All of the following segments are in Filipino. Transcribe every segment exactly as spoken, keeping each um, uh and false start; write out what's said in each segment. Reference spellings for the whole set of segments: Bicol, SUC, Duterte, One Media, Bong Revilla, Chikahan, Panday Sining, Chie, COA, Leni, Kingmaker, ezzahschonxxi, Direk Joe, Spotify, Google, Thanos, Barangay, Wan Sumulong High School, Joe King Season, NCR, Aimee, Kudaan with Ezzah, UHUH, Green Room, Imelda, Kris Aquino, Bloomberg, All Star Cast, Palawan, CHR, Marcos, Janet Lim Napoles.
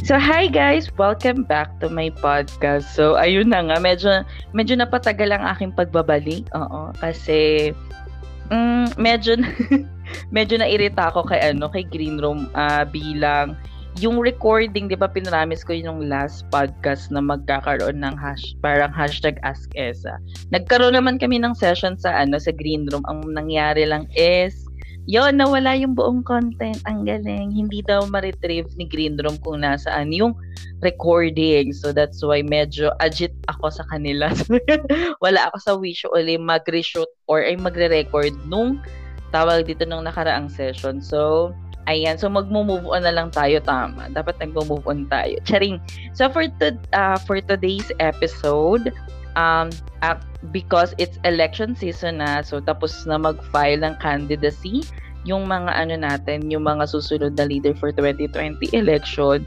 So hi guys, welcome back to my podcast. So ayun na nga, medyo medyo napatagal ang aking pagbabalik. Oo, kasi um, medyo medyo nairita ako kay ano, kay Green Room uh, bilang yung recording, 'di ba pinramis ko yung last podcast na magkakaroon ng hash, parang hashtag Ask Ezzah. Nagkaroon naman kami ng session sa ano, sa Green Room. Ang nangyari lang is yon, nawala yung buong content. Ang galing. Hindi daw ma-retrieve ni Green Room kung nasaan yung recording. So, that's why medyo agit ako sa kanila. Wala ako sa wish ulit mag-reshoot or ay magre-record nung tawag dito nung nakaraang session. So, ayan. So, mag-move on na lang tayo. Tama. Dapat nag-move on tayo. Charing. So, for, to, uh, for today's episode, Um, uh, because it's election season na, so tapos na mag-file ng candidacy yung mga ano natin, yung mga susunod na leader for twenty twenty election,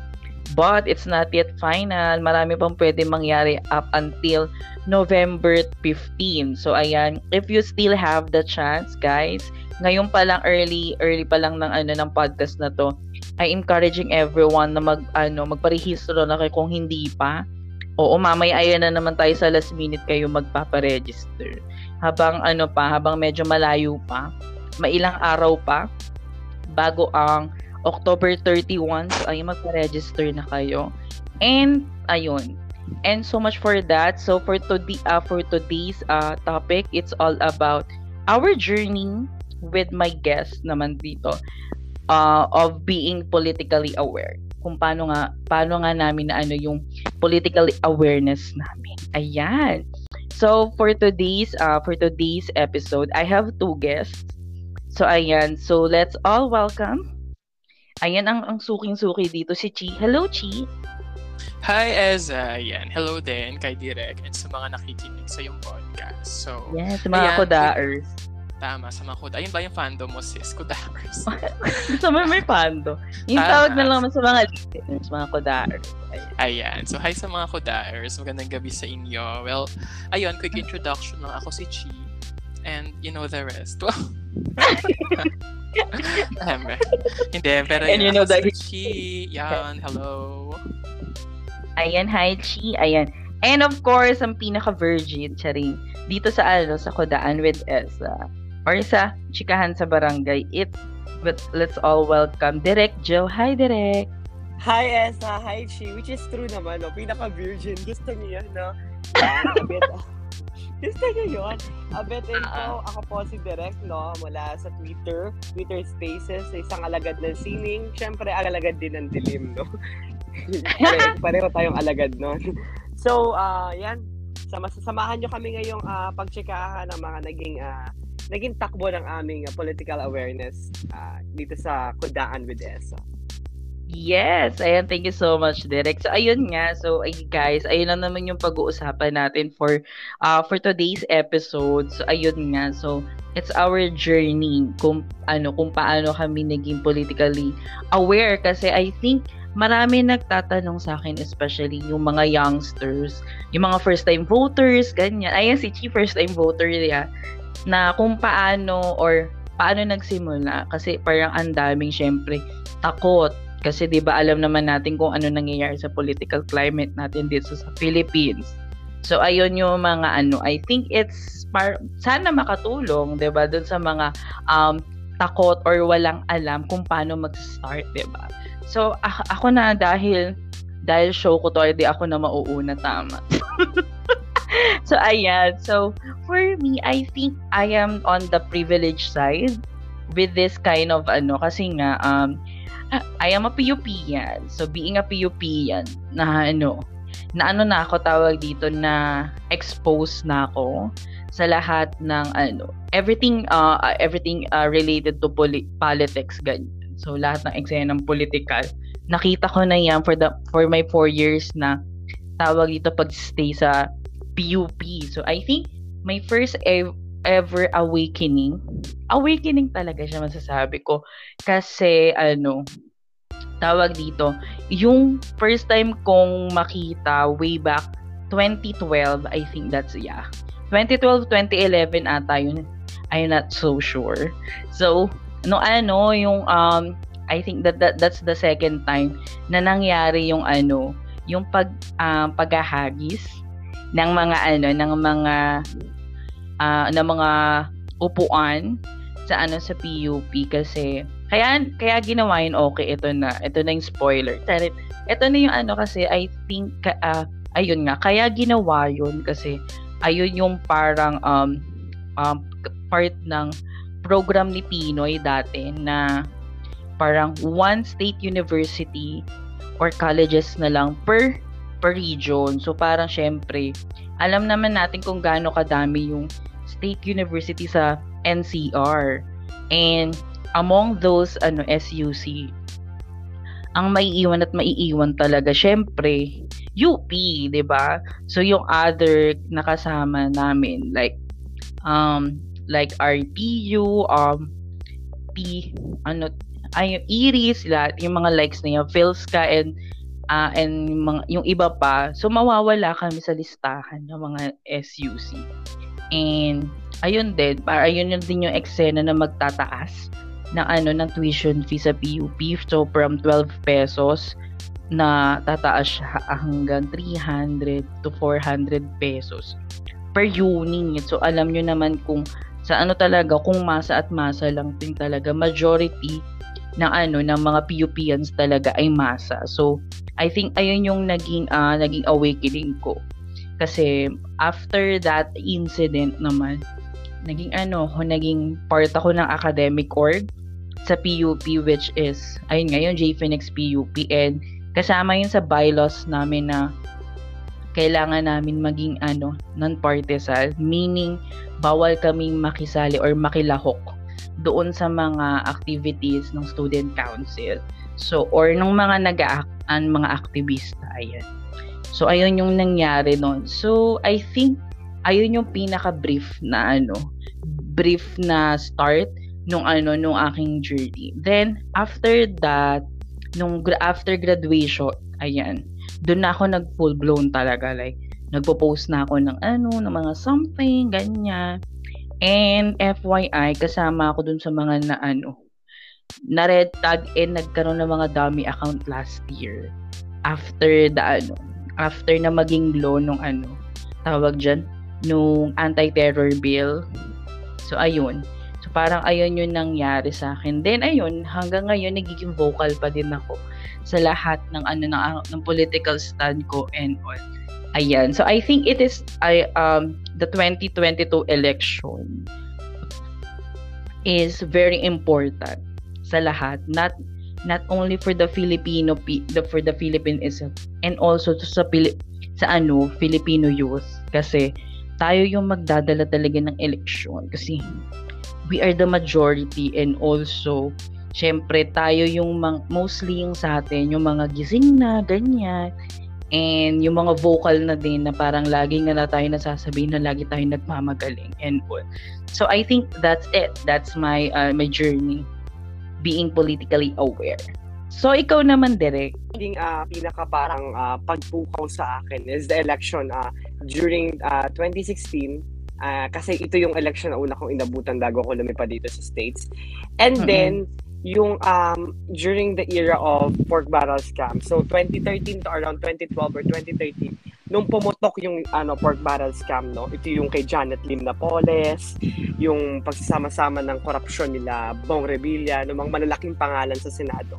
but it's not yet final. Marami pang pwede mangyari up until November fifteenth. So ayan, if you still have the chance guys, ngayon pa lang, early early pa lang ng ano ng podcast na to, I encouraging everyone na mag ano magparehistro na kayo kung hindi pa. Oo, mamaya ayan na naman tayo sa last minute kayo magpaparegister. Habang ano pa, habang medyo malayo pa, mailang araw pa, bago ang October thirty-first, ay magparegister na kayo. And, ayun. And so much for that. So, for, to the, uh, for today's uh, topic, it's all about our journey with my guest naman dito uh, of being politically aware. Kung paano nga paano nga namin na ano yung political awareness namin. Ayan. So for today's uh for today's episode, I have two guests. So ayan, so let's all welcome. Ayan ang ang suking-suki dito si Chie. Hello Chie. Hi Ezzah. Ayan. Hello din kay Direk and sa mga nakikinig sa yung podcast. So yeah, sa mga kudaers. Tama, sa mga kuda. Ayun ba yung fandom mo, sis? Kudaers. Sa mga may fandom. Yung tawag na lang sa mga sa mga kudaers. Ayan. Ayan. So, hi sa mga kudaers. Magandang gabi sa inyo. Well, ayun, quick introduction lang. Ako si Chie. And you know the rest. Well, hindi, pero and you know the si Chie. Yan, hello. Ayan, hi Chie. Ayan. And of course, ang pinaka-virgin, charing, dito sa ano, sa Kudaan with Ezzah. Or sa Chikahan sa Barangay. It, but let's all welcome Direk Joe. Hi, Direk! Hi, Ezzah! Hi, Chi! Which is true naman, no? Pinaka-virgin. Gusto niyo yun, no? Gusto niyo yun? Abetin ko, ako po si Direk, no? Mula sa Twitter, Twitter Spaces, isang alagad ng sining. Siyempre, alagad din ng dilim, no? Pare- pareho tayong alagad, no? So, uh, yan. Masasamahan nyo kami ngayong uh, pagtsikahan ng mga naging uh, naging takbo ng aming uh, political awareness uh, dito sa Kudaan with Ezzah. Yes, ayan, thank you so much Direk. So ayun nga, so ay guys, ayun na naman yung pag-uusapan natin for uh, for today's episode. So ayun nga, so it's our journey kung ano kung paano kami naging politically aware, kasi I think marami nagtatanong sa akin, especially yung mga youngsters, yung mga first-time voters, ganyan. Ayan si Chi, first-time voter niya, na kung paano or paano nagsimula. Kasi parang ang daming, syempre, takot. Kasi di ba alam naman natin kung ano nangyayari sa political climate natin dito sa Philippines. So, ayun yung mga ano. I think it's, par- sana makatulong, di ba, dun sa mga um, takot or walang alam kung paano mag-start, di ba? So, a- ako na dahil, dahil show ko to, hindi ako na mauuna, tama. So, ayan. So, for me, I think I am on the privileged side with this kind of ano, kasi nga, um, I am a P U P-ian. So, being a P U P-ian, na ano, na ano na ako tawag dito, na exposed na ako sa lahat ng ano, everything, uh, everything uh, related to poli- politics, ganyan. So, lahat ng eksena ng political, nakita ko na yan for, the, for my four years na tawag dito pag-stay sa P U P. So, I think my first ev- ever awakening, awakening talaga siya masasabi ko. Kasi, ano, tawag dito, yung first time kong makita way back twenty twelve, I think that's, yeah. twenty twelve, twenty eleven ata yun. I'm not so sure. So, no ano yung um I think that, that that's the second time na nangyari yung ano, yung pag uh, paghahagis ng mga ano, ng mga uh, ng mga upuan sa ano sa P U P, kasi kaya kaya ginawa yun. Okay, ito na. Ito na yung spoiler. Ito na yung ano kasi I think uh, ayun nga, kaya ginawa yun kasi ayun yung parang um, um part ng program ni Pinoy dati na parang one state university or colleges na lang per per region. So parang syempre, alam naman natin kung gaano kadami yung state university sa N C R. And among those ano S U C, ang maiiwan at maiiwan talaga syempre U P, 'di ba? So yung other nakasama namin like um like R P U, um P ano ay yung Iris, lahat yung mga likes na yung Philska and uh, and yung, mga, yung iba pa. So mawawala kami sa listahan ng mga S U C. And ayun din, para ayun din yung eksena na magtataas ng ano ng tuition fee sa P U P, so from twelve pesos na tataas siya hanggang three hundred to four hundred pesos per uni. So alam niyo naman kung sa ano talaga, kung masa at masa lang din talaga majority ng ano ng mga P U Pians talaga ay masa. So I think ayun yung naging uh, naging awakening ko. Kasi after that incident naman, naging ano, naging part ako ng academic org sa P U P, which is, ayun nga, yung J Phoenix P U P, and kasama yun sa bylaws namin na kailangan namin maging ano, non-partisan, meaning bawal kaming makisali or makilahok doon sa mga activities ng student council. So, or ng mga nag-a-an, mga aktivista, ayan. So, ayun yung nangyari nun. So, I think ayun yung pinaka-brief na ano, brief na start nung ano, nung aking journey. Then, after that, nung after graduation, ayan, doon na ako nag full-blown talaga. Like, nagpo-post na ako ng ano, ng mga something, ganyan. And, F Y I, kasama ako dun sa mga na ano, na red tag and nagkaroon ng mga dummy account last year. After the ano, after na maging law nung ano, tawag dyan, nung anti-terror bill. So, ayun. So, parang ayun yun nangyari sa akin. Then, ayun, hanggang ngayon, nagiging vocal pa din ako sa lahat ng ano ng, ng political stand ko and all. Ayan. So, I think it is I um the twenty twenty-two election is very important sa lahat. Not not only for the Filipino, for the Philippines, and also sa Pili- sa ano, Filipino youth. Kasi, tayo yung magdadala talaga ng eleksyon kasi we are the majority, and also syempre tayo yung mang, mostly yung sa atin yung mga gising na ganyan and yung mga vocal na din na parang laging na, na tayo nasasabihin na lagi tayo nagmamagaling and all. So I think that's it, that's my uh, my journey being politically aware. So, ikaw naman, Direk. Ang uh, pinaka parang uh, pagpukaw sa akin is the election uh, during uh, twenty sixteen. Uh, kasi ito yung election na una kong inabutan bago ko lumipad dito sa States. And mm-hmm. then, yung um, during the era of pork barrel scam. So, twenty thirteen to around twenty twelve or twenty thirteen, nung pumutok yung ano, pork barrel scam, no? Ito yung kay Janet Lim Napoles, yung pagsasama-sama ng korupsyon nila, Bong Revilla, ng mga malalaking pangalan sa Senado.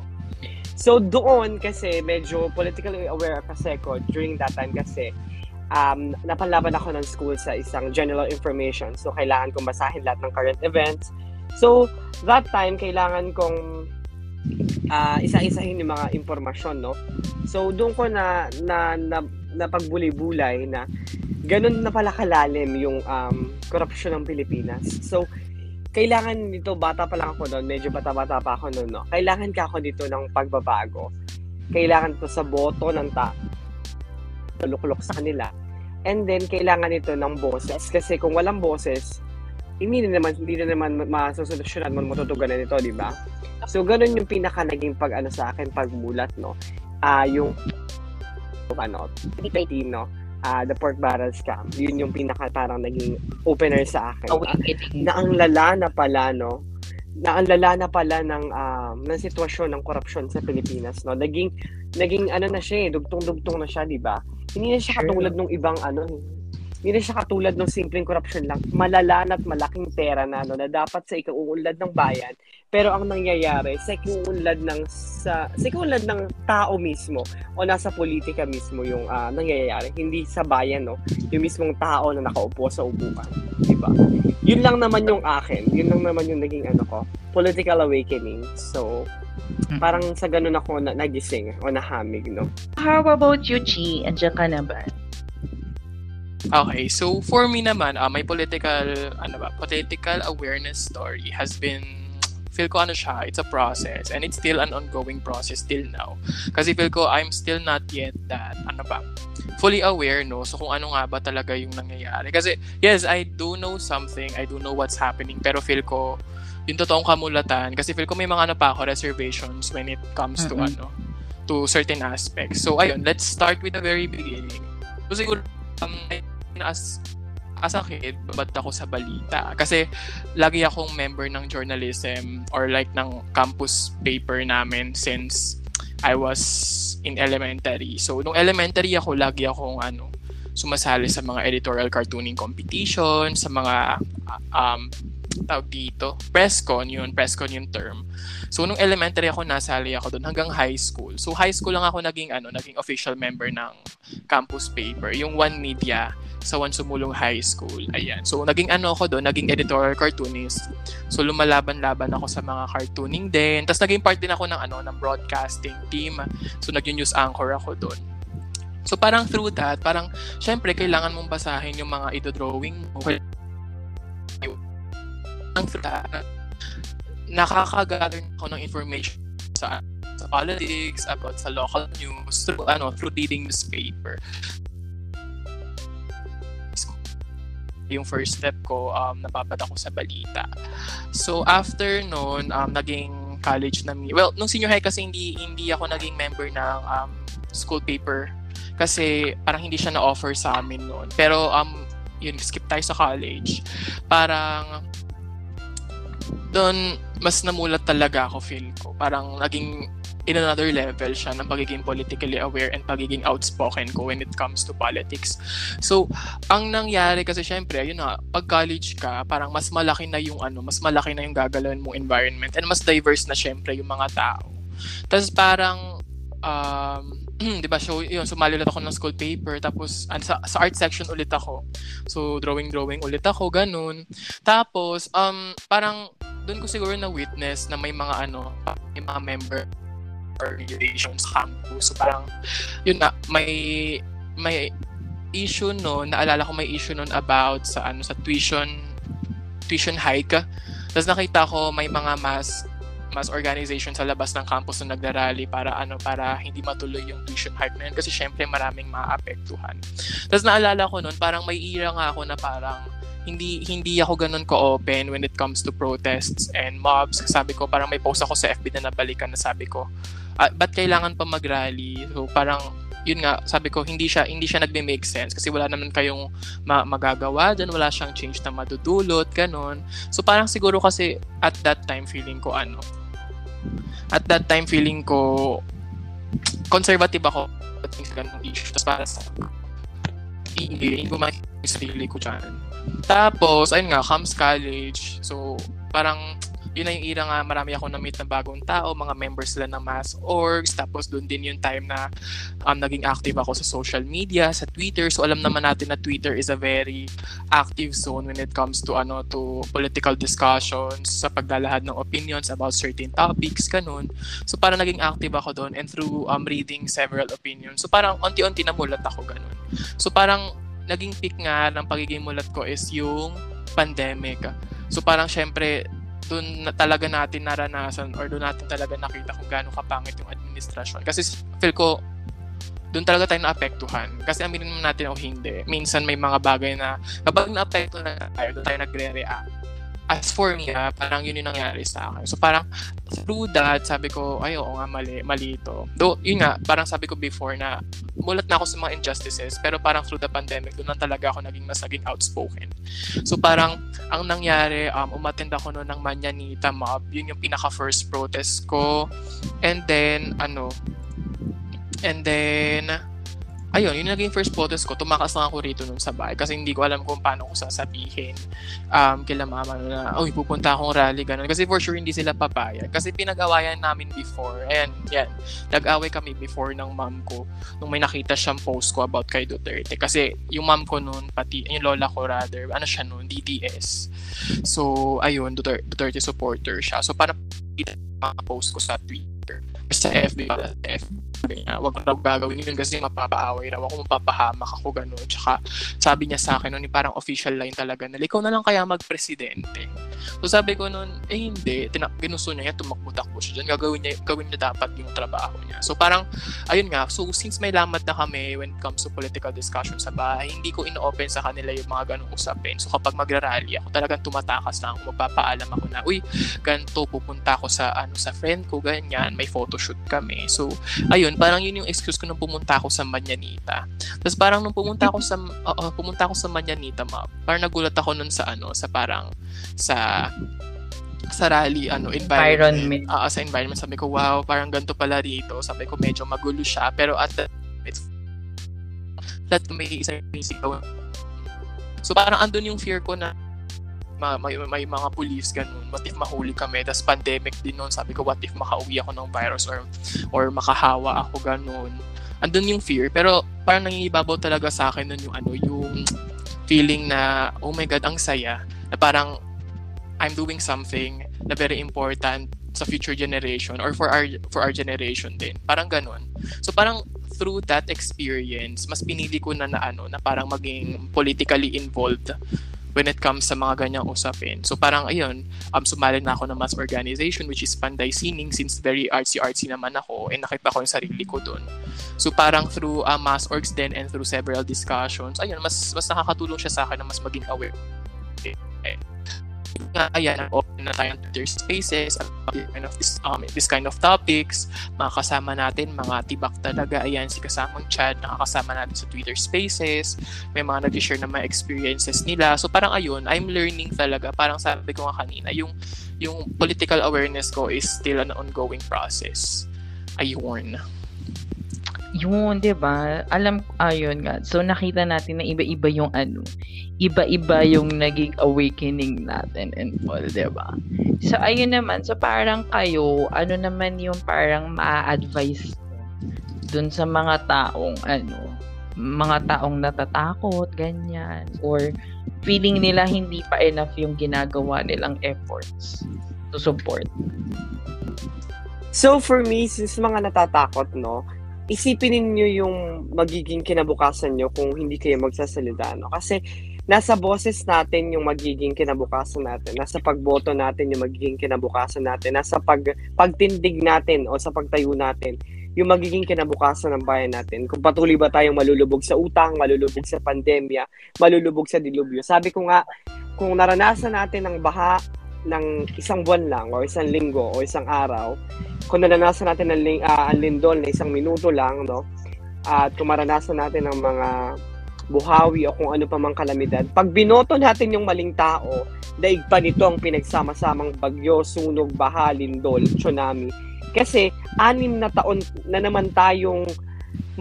So doon kasi medyo politically aware kasi ko during that time kasi um, napalaban ako ng school sa isang general information. So kailangan kong basahin lahat ng current events. So that time kailangan kong uh, isa-isahin yung mga impormasyon, no? So doon ko na na, na, na pagbulay-bulay na ganun na pala kalalim yung um, corruption ng Pilipinas. So kailangan nito, bata pa lang ako noon, medyo bata-bata pa ako noon, no? Kailangan ka ako dito ng pagbabago. Kailangan to sa boto ng tao, luklok sa kanila. And then, kailangan nito ng boses. Kasi kung walang boses, hindi na naman, hindi na naman masusolusyonan, matutugunan nito, di ba? So, ganun yung pinaka naging pag, ano, sa akin, pagmulat, no? Uh, yung, ano, twenty eighteen, no? Uh, the pork barrel scam. Yun yung pinaka parang naging opener sa akin. Uh, na ang lala na pala, no? naanlala na pala ng um, ng sitwasyon ng korupsyon sa Pilipinas, no. Naging naging ano na siya, eh, dugtong-dugtong na siya, 'di ba? Hindi na siya katulad ng ibang ano, hindi na siya katulad ng simpleng korupsyon lang. Malala at malaking pera na, no, na dapat sa ikauunlad ng bayan. Pero ang nangyayari, sa ikauunlad ng sa, sa ikauunlad ng tao mismo o nasa politika mismo yung uh, nangyayari, hindi sa bayan, no. Yung mismong tao na nakaupo sa upuan, 'di ba? Yun lang naman yung akin. Yun lang naman yung naging ano ko, political awakening. So, parang sa ganun ako na nagising o nahamig, no? How about you, Chie? Andiyan ka na ba? Okay, so for me naman, uh, my political, ano ba, political awareness story has been, feel ko ano siya, it's a process. And it's still an ongoing process till now. Kasi feel ko, I'm still not yet that, ano ba, fully aware, no? So kung ano nga ba talaga yung nangyayari. Kasi, yes, I do know something. I do know what's happening. Pero feel ko, yung totoong kamulatan, kasi feel ko may mga ano pa ako, reservations when it comes to, mm-hmm. ano, to certain aspects. So, ayun, let's start with the very beginning. So, siguro, um, as, as a kid, ba't ako sa balita? Kasi, lagi akong member ng journalism or like ng campus paper namin since I was in elementary. So, nung elementary ako, lagi akong ano, sumasali sa mga editorial cartooning competition, sa mga, um, tawag dito, presscon yun, presscon yung term. So, nung elementary ako, nasali ako doon hanggang high school. So, high school lang ako naging, ano, naging official member ng campus paper, yung One Media sa Wan Sumulong High School. Ayan. So, naging ano ako doon, naging editorial cartoonist. So, lumalaban-laban ako sa mga cartooning din. Tapos, naging part din ako ng, ano, ng broadcasting team. So, naging news anchor ako doon. So, parang through that, parang, syempre, kailangan mong basahin yung mga idodrawing mo. Ang through that, nakakagather ako ng information sa, sa politics, about sa local news, through, ano, through reading newspaper. Yung first step ko, um, napapadala ko sa balita. So, after noon, um, naging college na me. Well, nung senior high kasi hindi, hindi ako naging member ng um, school paper. Kasi parang hindi siya na-offer sa amin noon. Pero, um, yun, skip tayo sa college. Parang, doon, mas namulat talaga ako, feel ko. Parang, naging in another level siya ng pagiging politically aware and pagiging outspoken ko when it comes to politics. So, ang nangyari kasi syempre, yun na, pag college ka, parang mas malaki na yung ano, mas malaki na yung gagalawin mong environment and mas diverse na syempre yung mga tao. Tapos parang, um, di ba, so, yun, sumali ulit ako ng school paper, tapos uh, sa, sa art section ulit ako. So, drawing-drawing ulit ako, ganun. Tapos, um, parang, doon ko siguro na-witness na may mga ano, may mga member organizations campus. So parang yun na may may issue noon, naalala ko may issue noon about sa ano sa tuition tuition hike. Tapos nakita ko may mga mas mas organization sa labas ng campus na nagrarally para ano para hindi matuloy yung tuition hike na yun kasi syempre maraming maaapektuhan. Tapos naalala ko noon parang may ira nga ako na parang hindi hindi ako ganun ko-open when it comes to protests and mobs. Sabi ko, parang may post ako sa F B na nabalikan na sabi ko, uh, ba't kailangan pa mag-rally? So parang, yun nga, sabi ko, hindi siya hindi siya nagme-make sense kasi wala naman kayong ma- magagawa dyan, wala siyang change na madudulot, ganun. So parang siguro kasi at that time feeling ko ano, at that time feeling ko, conservative ako at things ganun issue. Tapos parang sa hindi ko makikita sa sarili ko dyan. Tapos, ayun nga, comes college. So, parang, yun na yung ira nga, marami ako na-meet ng bagong tao, mga members sila ng mass orgs. Tapos, doon din yung time na um, naging active ako sa social media, sa Twitter. So, alam naman natin na Twitter is a very active zone when it comes to, ano, to political discussions, sa paglalahad ng opinions about certain topics, ganun. So, parang naging active ako doon and through um, reading several opinions. So, parang, unti-unti namulat ako, ganun. So, parang, naging peak nga ng pagiging mulat ko is yung pandemic. So parang syempre, doon na talaga natin naranasan or doon natin talaga nakita kung gaano kapangit yung administrasyon. Kasi feel ko, doon talaga tayo naapektuhan. Kasi aminin mo natin o hindi. Minsan may mga bagay na kapag naapektuhan na tayo, doon tayo nagre-react. as for me, ah, parang yun yung nangyari sa akin. So parang through that, sabi ko, ay oo nga, mali, mali ito. Though, yun nga, parang sabi ko before na mulat na ako sa mga injustices, pero parang through the pandemic, doon lang talaga ako naging mas naging outspoken. So parang, ang nangyari, um, umattend ako noon ng Mañanita mob, yun yung pinaka-first protest ko. And then, ano, and then, ayun, yun naging first protest ko, tumakas lang ako rito nun sa bahay kasi hindi ko alam kung paano ko sasabihin um, kila mama na, uy, pupunta akong rally, ganun. Kasi for sure, hindi sila papayag. Kasi pinag-awayan namin before, ayan, yan, nag-away kami before ng mom ko nung may nakita siyang post ko about kay Duterte. Kasi yung mom ko nun, pati, yung lola ko rather, ano siya nun, D D S. So, ayun, Duterte, Duterte supporter siya. So, parang post ko sa Twitter, sa F B, sa F B. Niya, wag na gagawin yun kasi mapapaaway raw ako, mapapahamak ako, gano'n. Tsaka sabi niya sa akin noon, parang official line talaga na, ikaw na lang kaya magpresidente. So sabi ko noon, eh hindi, Tinak- ginusto niya, tumakbo-takbo siya dyan, gagawin niya, gawin niya dapat yung trabaho niya. So parang, ayun nga, so since may lamat na kami when it comes to political discussion sa bahay, hindi ko in-open sa kanila yung mga gano'ng usapin. So kapag magrarally ako, talagang tumatakas na ako, magpapaalam ako na, uy, ganito, pupunta ako sa, ano, sa friend ko, ganyan, may photoshoot kami. So, ayun, parang yun yung excuse ko nung pumunta ako sa Mañanita. Tapos parang nung pumunta ako sa uh, pumunta ako sa Mañanita map, parang nagulat ako nun sa ano, sa parang sa sa rally, ano, environment. Uh, sa environment, sabi ko, wow, parang ganito pala dito. Sabi ko, medyo magulo siya, pero at the it's that may isang basic. So parang andun yung fear ko na May, may, may mga police, ganun. What if mahuli kami? Tapos pandemic din nun. Sabi ko, what if makauwi ako ng virus or or makahawa ako, ganun. Andun yung fear. Pero parang nangingibabaw talaga sa akin nun yung, ano, yung feeling na, oh my God, ang saya. Na parang, I'm doing something na very important sa future generation or for our for our generation din. Parang ganun. So parang, through that experience, mas pinili ko na na, ano, na parang maging politically involved when it comes sa mga ganyang usapin. So parang ayun, um, sumali na ako ng mass organization which is Panday Sining since very artsy-artsy naman ako and nakita ko yung sarili ko dun. So parang through uh, mass orgs din and through several discussions, ayun, mas mas nakakatulong siya sa akin na mas maging aware. Ayan, open na tayo ng Twitter spaces about kind of this, um, this kind of topics. Mga kasama natin, mga tibak talaga. Ayan, si kasamang Chad, nakakasama natin sa Twitter spaces. May mga nag-share na mga experiences nila. So parang ayun, I'm learning talaga. Parang sabi ko nga kanina, yung, yung political awareness ko is still an ongoing process. Ayun. Yun, diba? Alam, ayun nga. So, nakita natin na iba-iba yung ano, iba-iba yung naging awakening natin and all, diba? So, ayun naman. So, parang kayo, ano naman yung parang ma-advise dun sa mga taong, ano, mga taong natatakot, ganyan, or feeling nila hindi pa enough yung ginagawa nilang efforts to support. So, for me, since mga natatakot, no, isipin ninyo yung magiging kinabukasan nyo kung hindi kayo magsasalita, no? Kasi nasa boses natin yung magiging kinabukasan natin. Nasa pagboto natin yung magiging kinabukasan natin. Nasa pag, pagtindig natin o sa pagtayo natin yung magiging kinabukasan ng bayan natin. Kung patuloy ba tayong malulubog sa utang, malulubog sa pandemya, malulubog sa dilubyo. Sabi ko nga, kung naranasan natin ang baha ng isang buwan lang o isang linggo o isang araw, kung naranasan natin ang, uh, ang lindol na isang minuto lang, no? At kung maranasan natin ang mga buhawi o kung ano pa mang kalamidad, pag binoto natin yung maling tao, daig pa nito ang pinagsama-samang bagyo, sunog, baha, lindol, tsunami. Kasi anim na taon na naman tayong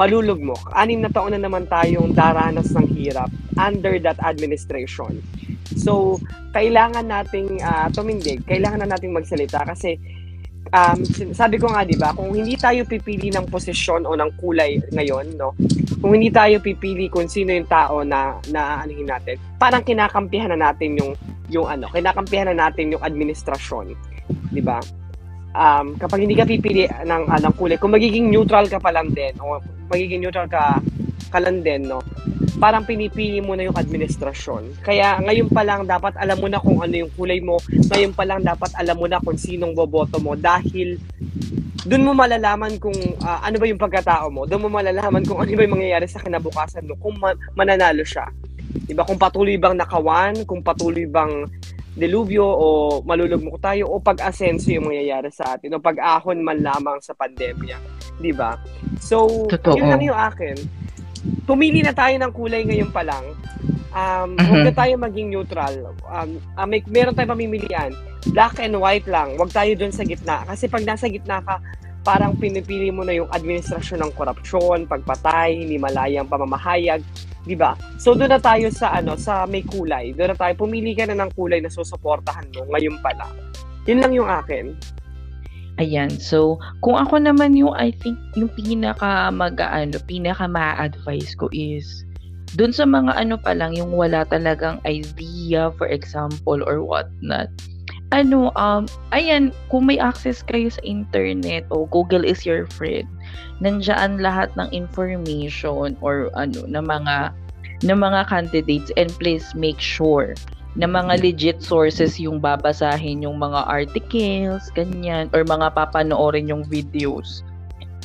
malulugmok, anim na taon na naman tayong daranas ng hirap under that administration. So, kailangan nating uh, tumindig, kailangan na nating magsalita kasi um, sabi ko nga, di ba, kung hindi tayo pipili ng posisyon o ng kulay ngayon, no, kung hindi tayo pipili kung sino yung tao na, na anuhin natin, parang kinakampihan na natin yung, yung ano, kinakampihan na natin yung administrasyon, di ba? Um, kapag hindi ka pipili ng, uh, ng kulay, kung magiging neutral ka pa lang din, o magiging neutral ka, ka lang din, no, parang pinipili mo na yung administrasyon. Kaya ngayon pa lang dapat alam mo na kung ano yung kulay mo. Ngayon pa lang dapat alam mo na kung sinong boboto mo dahil doon mo malalaman kung uh, ano ba yung pagkatao mo. Doon mo malalaman kung ano ba yung mangyayari sa kinabukasan mo kung man- mananalo siya. Diba? Kung patuloy bang nakawan, kung patuloy bang delubyo o malulugmok tayo o pag-asenso yung mangyayari sa atin o pag-ahon man lamang sa pandemya. Diba? So, totoo. Yun lang yung akin. Pumili na tayo ng kulay ngayon pa lang. Um, mm-hmm. Huwag na tayo maging neutral. Um, uh, may, meron tayong mamimilian. Black and white lang. Huwag tayo dun sa gitna. Kasi pag nasa gitna ka, parang pinipili mo na yung administrasyon ng korupsyon, pagpatay, hindi malayang pamamahayag, di ba? So doon na tayo sa ano, sa may kulay. Doon na tayo, pumili ka na ng kulay na susuportahan mo ngayon pala. Yun lang yung akin. Ayan. So, kung ako naman yung I think yung pinaka mag-aano, pinaka ma-advise ko is doon sa mga ano pa lang yung wala talagang idea, for example, or whatnot. Ano, um, ayan, kung may access kayo sa internet o Google is your friend, nandiyan lahat ng information or ano, na mga, na mga candidates, and please make sure na mga legit sources yung babasahin yung mga articles, ganyan, or mga papanoorin yung videos.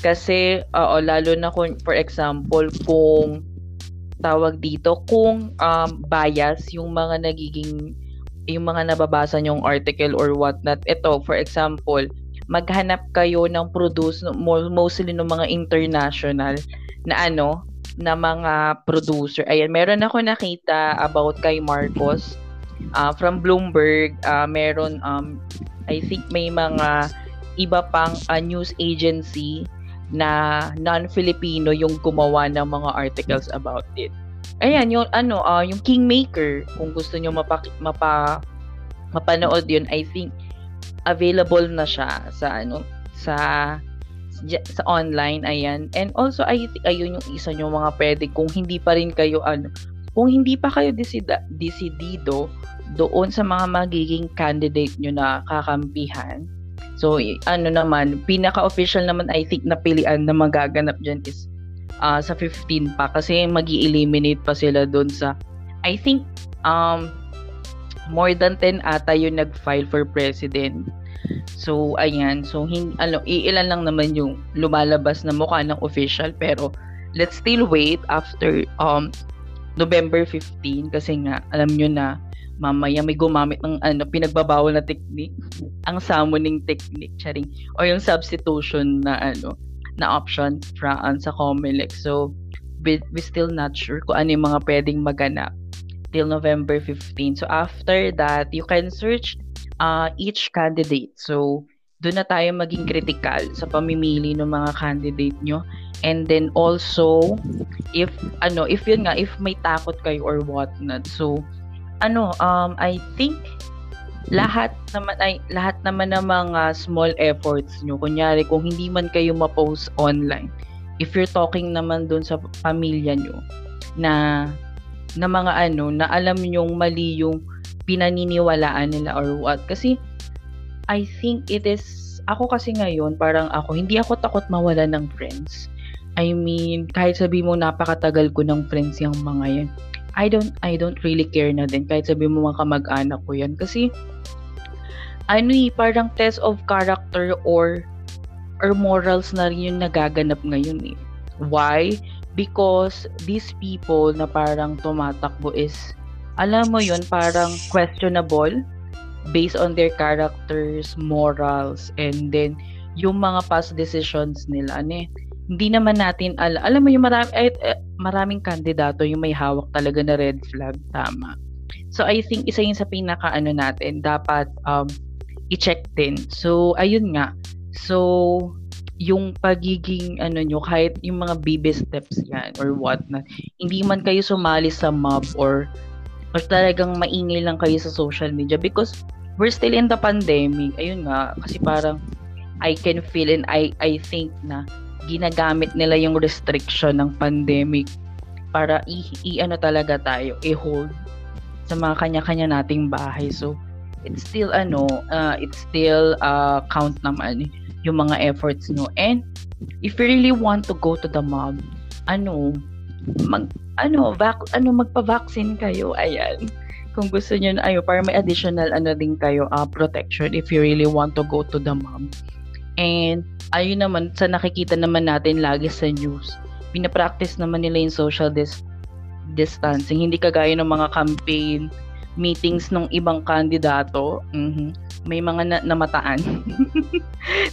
Kasi, uh, o, lalo na kung, for example, kung tawag dito, kung um, bias yung mga nagiging yung mga nababasa nyong article or whatnot. Ito, for example, maghanap kayo ng produce, mostly ng mga international na ano, na mga producer. Ayan, meron ako nakita about kay Marcos uh, from Bloomberg. Uh, meron, um, I think may mga iba pang uh, news agency na non-Filipino yung gumawa ng mga articles about it. Ayan, yung ano, uh, yung Kingmaker, kung gusto nyo mapak- mapa, mapanood yun, I think available na siya sa ano, sa sa online, ayan. And also, ay, ayun yung isa nyo mga pwede, kung hindi pa rin kayo, ano, kung hindi pa kayo desida, desidido doon sa mga magiging candidate nyo na kakampihan. So, ano naman, pinaka-official naman, I think, na pilian na magaganap dyan is Uh, sa fifteen pa kasi magi-eliminate pa sila doon sa I think um more than ten ata yung nag-file for president. So ayan, so hin- ano, iilan lang naman yung lumalabas na mukha ng official, pero let's still wait after um November fifteenth kasi nga alam nyo na mamaya may gumamit ng ano, pinagbabawal na technique, ang summoning technique, charing, o yung substitution na ano na option from sa Comelec. So, we, we still not sure kung ano yung mga pwedeng maganap till November fifteenth. So, after that, you can search uh, each candidate. So, doon na tayo maging critical sa pamimili ng mga candidate nyo. And then also, if, ano, if yun nga, if may takot kayo or whatnot. So, ano, um, I think, lahat naman ay lahat naman ng mga small efforts nyo, kunyari kung hindi man kayo ma-post online, if you're talking naman doon sa pamilya nyo na na mga ano na alam yung mali yung pinaniniwalaan nila or what, kasi I think it is ako kasi ngayon parang ako hindi ako takot mawala ng friends. I mean, kahit sabi mo napakatagal ko ng friends yung mga yan, I don't I don't really care na din kahit sabi mo mga kamag-anak ko yan, kasi ano eh, parang test of character or or morals na rin yung nagaganap ngayon eh. Why? Because these people na parang tumatakbo is alam mo yun, parang questionable based on their characters, morals, and then yung mga past decisions nila. Ano eh, hindi naman natin ala- alam mo yung marami eh, eh, maraming kandidato yung may hawak talaga na red flag, tama. So, I think isa yun sa pinaka-ano natin, dapat um, i-check din. So, ayun nga. So, yung pagiging, ano nyo, kahit yung mga baby steps yan or what na, hindi man kayo sumali sa mob or, or talagang maingay lang kayo sa social media because we're still in the pandemic. Ayun nga, kasi parang I can feel and I I think na ginagamit nila yung restriction ng pandemic para i-, i ano talaga tayo, i-hold sa mga kanya-kanya nating bahay. So, it's still ano, uh, it's still uh, count naman yung mga efforts nyo. And if you really want to go to the mob, ano, mag, ano, vac- ano magpa-vaccine kayo, ayan. Kung gusto nyo, ayo, para may additional ano din kayo, uh, protection if you really want to go to the mob. And ayun naman, sa nakikita naman natin lagi sa news, pinapractice naman nila yung social dis- distancing. Hindi kagaya ng mga campaign meetings ng ibang kandidato, mm-hmm, may mga na- namataan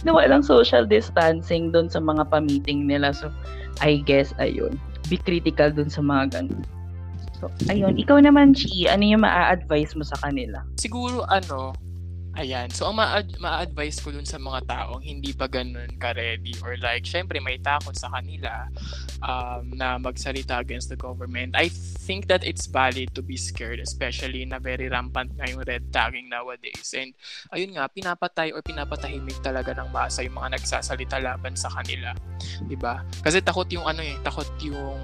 na walang social distancing doon sa mga pa-meeting nila. So, I guess, ayun, be critical doon sa mga ganun. So, ayun, ikaw naman, Chie, ano yung maa-advise mo sa kanila? Siguro, ano, ayan, so ang ma-advise ko dun sa mga taong hindi pa ganun ka-ready or like, syempre may takot sa kanila um, na magsalita against the government. I think that it's valid to be scared, especially na very rampant na yung red tagging nowadays. And ayun nga, pinapatay or pinapatahimik talaga ng masa yung mga nagsasalita laban sa kanila. Diba? Kasi takot yung ano eh, takot yung...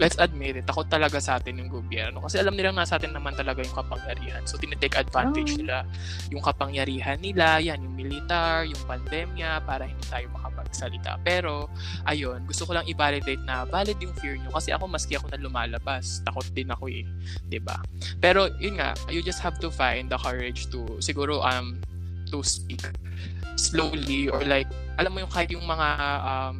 Let's admit it, takot talaga sa atin yung gobyerno. Kasi alam nilang nasa atin naman talaga yung kapangyarihan. So, tinitake advantage nila yung kapangyarihan nila, yan, yung militar, yung pandemya, para hindi tayo makapagsalita. Pero, ayun, gusto ko lang i-validate na valid yung fear nyo. Kasi ako, maski ako na lumalabas, takot din ako eh. Diba? Pero, yun nga, you just have to find the courage to, siguro, um, to speak slowly or like, alam mo yung kahit yung mga, um,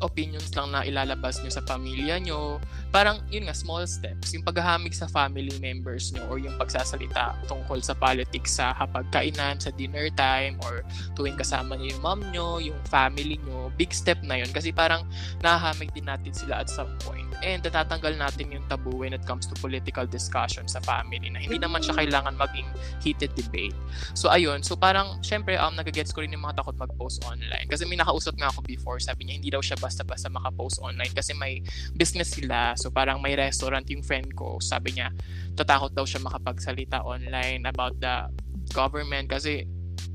opinions lang na ilalabas nyo sa pamilya nyo. Parang, yun nga, small steps. Yung paghahamig sa family members nyo or yung pagsasalita tungkol sa politics sa hapagkainan, sa dinner time, or tuwing kasama nyo yung mom nyo, yung family nyo. Big step na yun. Kasi parang nahahamig din natin sila at some point. And natatanggal natin yung taboo when it comes to political discussion sa family na hindi naman siya kailangan maging heated debate. So, ayun. So, parang, syempre, um, nagagets ko rin yung mga takot mag-post online. Kasi may nakausap nga ako before. Sabi niya, hindi daw siya basta-basta makapost online kasi may business sila. So, parang may restaurant yung friend ko. Sabi niya, tatakot daw siya makapagsalita online about the government kasi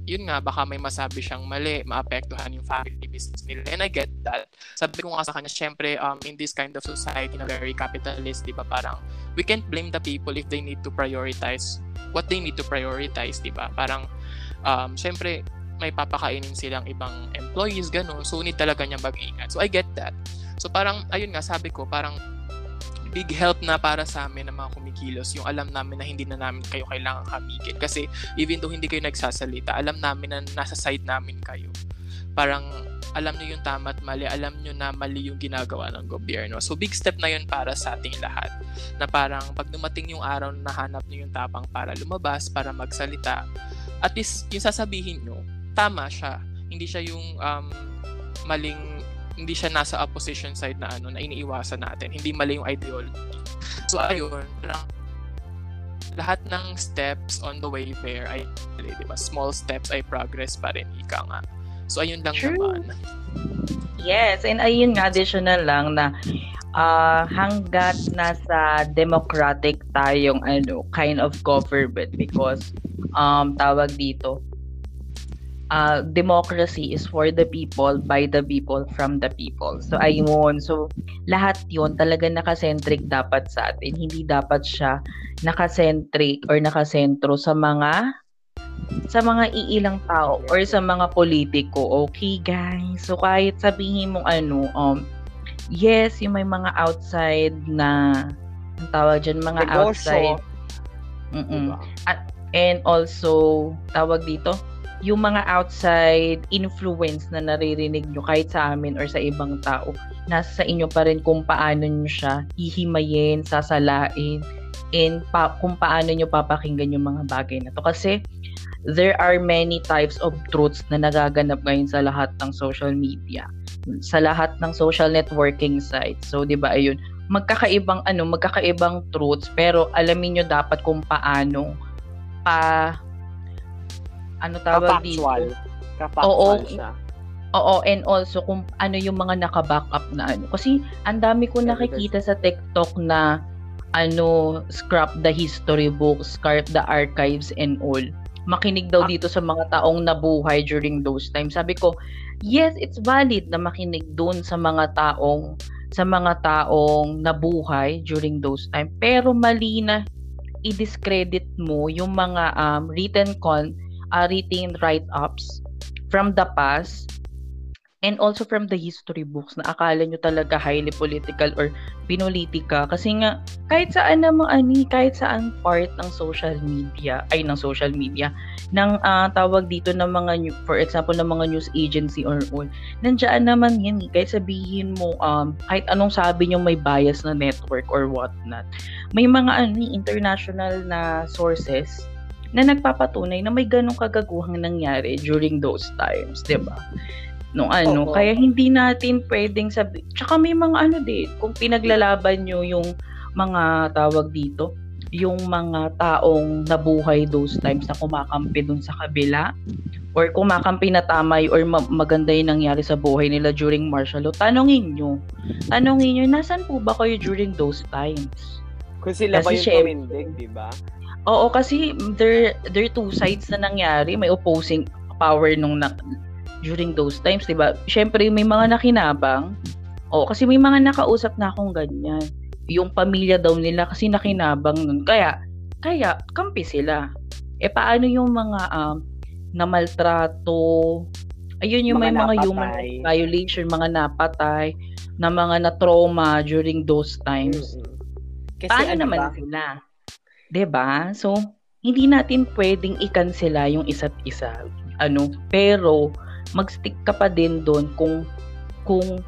yun nga, baka may masabi siyang mali, maapektuhan yung family business nila. And I get that. Sabi ko nga sa kanya, syempre, um, in this kind of society na very capitalist, di ba, parang, we can't blame the people if they need to prioritize what they need to prioritize, di ba? Parang, um, syempre, may papakainin silang ibang employees, gano'n. So, need talaga niya mag-ingat. So, I get that. So, parang, ayun nga, sabi ko, parang big help na para sa amin ng mga kumikilos yung alam namin na hindi na namin kayo kailangan kamigit. Kasi, even though hindi kayo nagsasalita, alam namin na nasa side namin kayo. Parang, alam nyo yung tama at mali, alam nyo na mali yung ginagawa ng gobyerno. So, big step na yun para sa ating lahat. Na parang, pag dumating yung araw na nahanap nyo yung tapang para lumabas, para magsalita, at least, yung sasabihin nyo, tama siya. Hindi siya yung um, maling, hindi siya nasa opposition side na ano na iniiwasan natin. Hindi mali yung ideology. So, ayun. Lahat ng steps on the way there ay, di ba? Small steps ay progress pa rin. Ika nga. So, ayun lang True. naman. Yes. And ayun nga, additional lang na uh, hanggat nasa democratic tayong ano, kind of government because um, tawag dito, Uh, democracy is for the people, by the people, from the people. So, ayun. So, lahat yun talaga nakacentric dapat sa atin. Hindi dapat siya nakacentric or nakasentro sa mga sa mga iilang tao or sa mga politiko. Okay, guys? So, kahit sabihin mong ano, um, yes, yung may mga outside na ang tawag dyan, mga negosyo. outside. Mm-mm. At, and also, tawag dito, yung mga outside influence na naririnig nyo kahit sa amin or sa ibang tao, nasa sa inyo pa rin kung paano nyo siya hihimayin, sasalain, and pa- kung paano nyo papakinggan yung mga bagay na to. Kasi there are many types of truths na nagaganap ngayon sa lahat ng social media, sa lahat ng social networking sites. So, di ba, ayun, magkakaibang, ano, magkakaibang truths, pero alamin nyo dapat kung paano pa... ano tawag Kapactual. dito? Kapactual Oo, siya. Oo, and also kung ano yung mga naka-backup na ano. Kasi ang dami ko nakikita sa TikTok na ano, scrap the history books, scrap the archives and all. Makinig daw dito sa mga taong nabuhay during those times. Sabi ko, yes, it's valid na makinig doon sa mga taong sa mga taong nabuhay during those times. Pero mali na i-discredit mo yung mga um, written con Uh, written write-ups from the past and also from the history books na akala nyo talaga highly political or pinulitika. Kasi nga, kahit saan namang ani, kahit saan part ng social media, ay ng social media, ng uh, tawag dito ng mga, for example, ng mga news agency or all, nandiyan naman yan. Kahit sabihin mo, um, kahit anong sabi nyo may bias na network or whatnot, may mga ani, international na sources na nagpapatunay na may ganong kagaguhang nangyari during those times, diba? No, ano, oh, oh. Kaya hindi natin pwedeng sabi, tsaka may mga ano din, kung pinaglalaban nyo yung mga tawag dito, yung mga taong nabuhay those times na kumakampi dun sa kabila, or kumakampi na tamay or ma- maganda yung nangyari sa buhay nila during martial law, tanongin nyo, tanongin nyo, nasan po ba kayo during those times? Kung sila kasi ba yung syempre, tumindig, diba? Oo, kasi there, there are two sides na nangyari, may opposing power nung na- during those times, diba? Siyempre, may mga nakinabang. O, kasi may mga nakausap na akong ganyan. Yung pamilya daw nila kasi nakinabang nun. Kaya, kaya, kampi sila. E, paano yung mga um, namaltrato? Ayun, yung mga may napatay. Mga human violation, mga napatay, na mga na-trauma during those times. Mm-hmm. Kasi paano ano naman ba? Sila? Diba? So, hindi natin pwedeng ikansela yung isa't isa. Ano? Pero, magstick ka pa din doon kung kung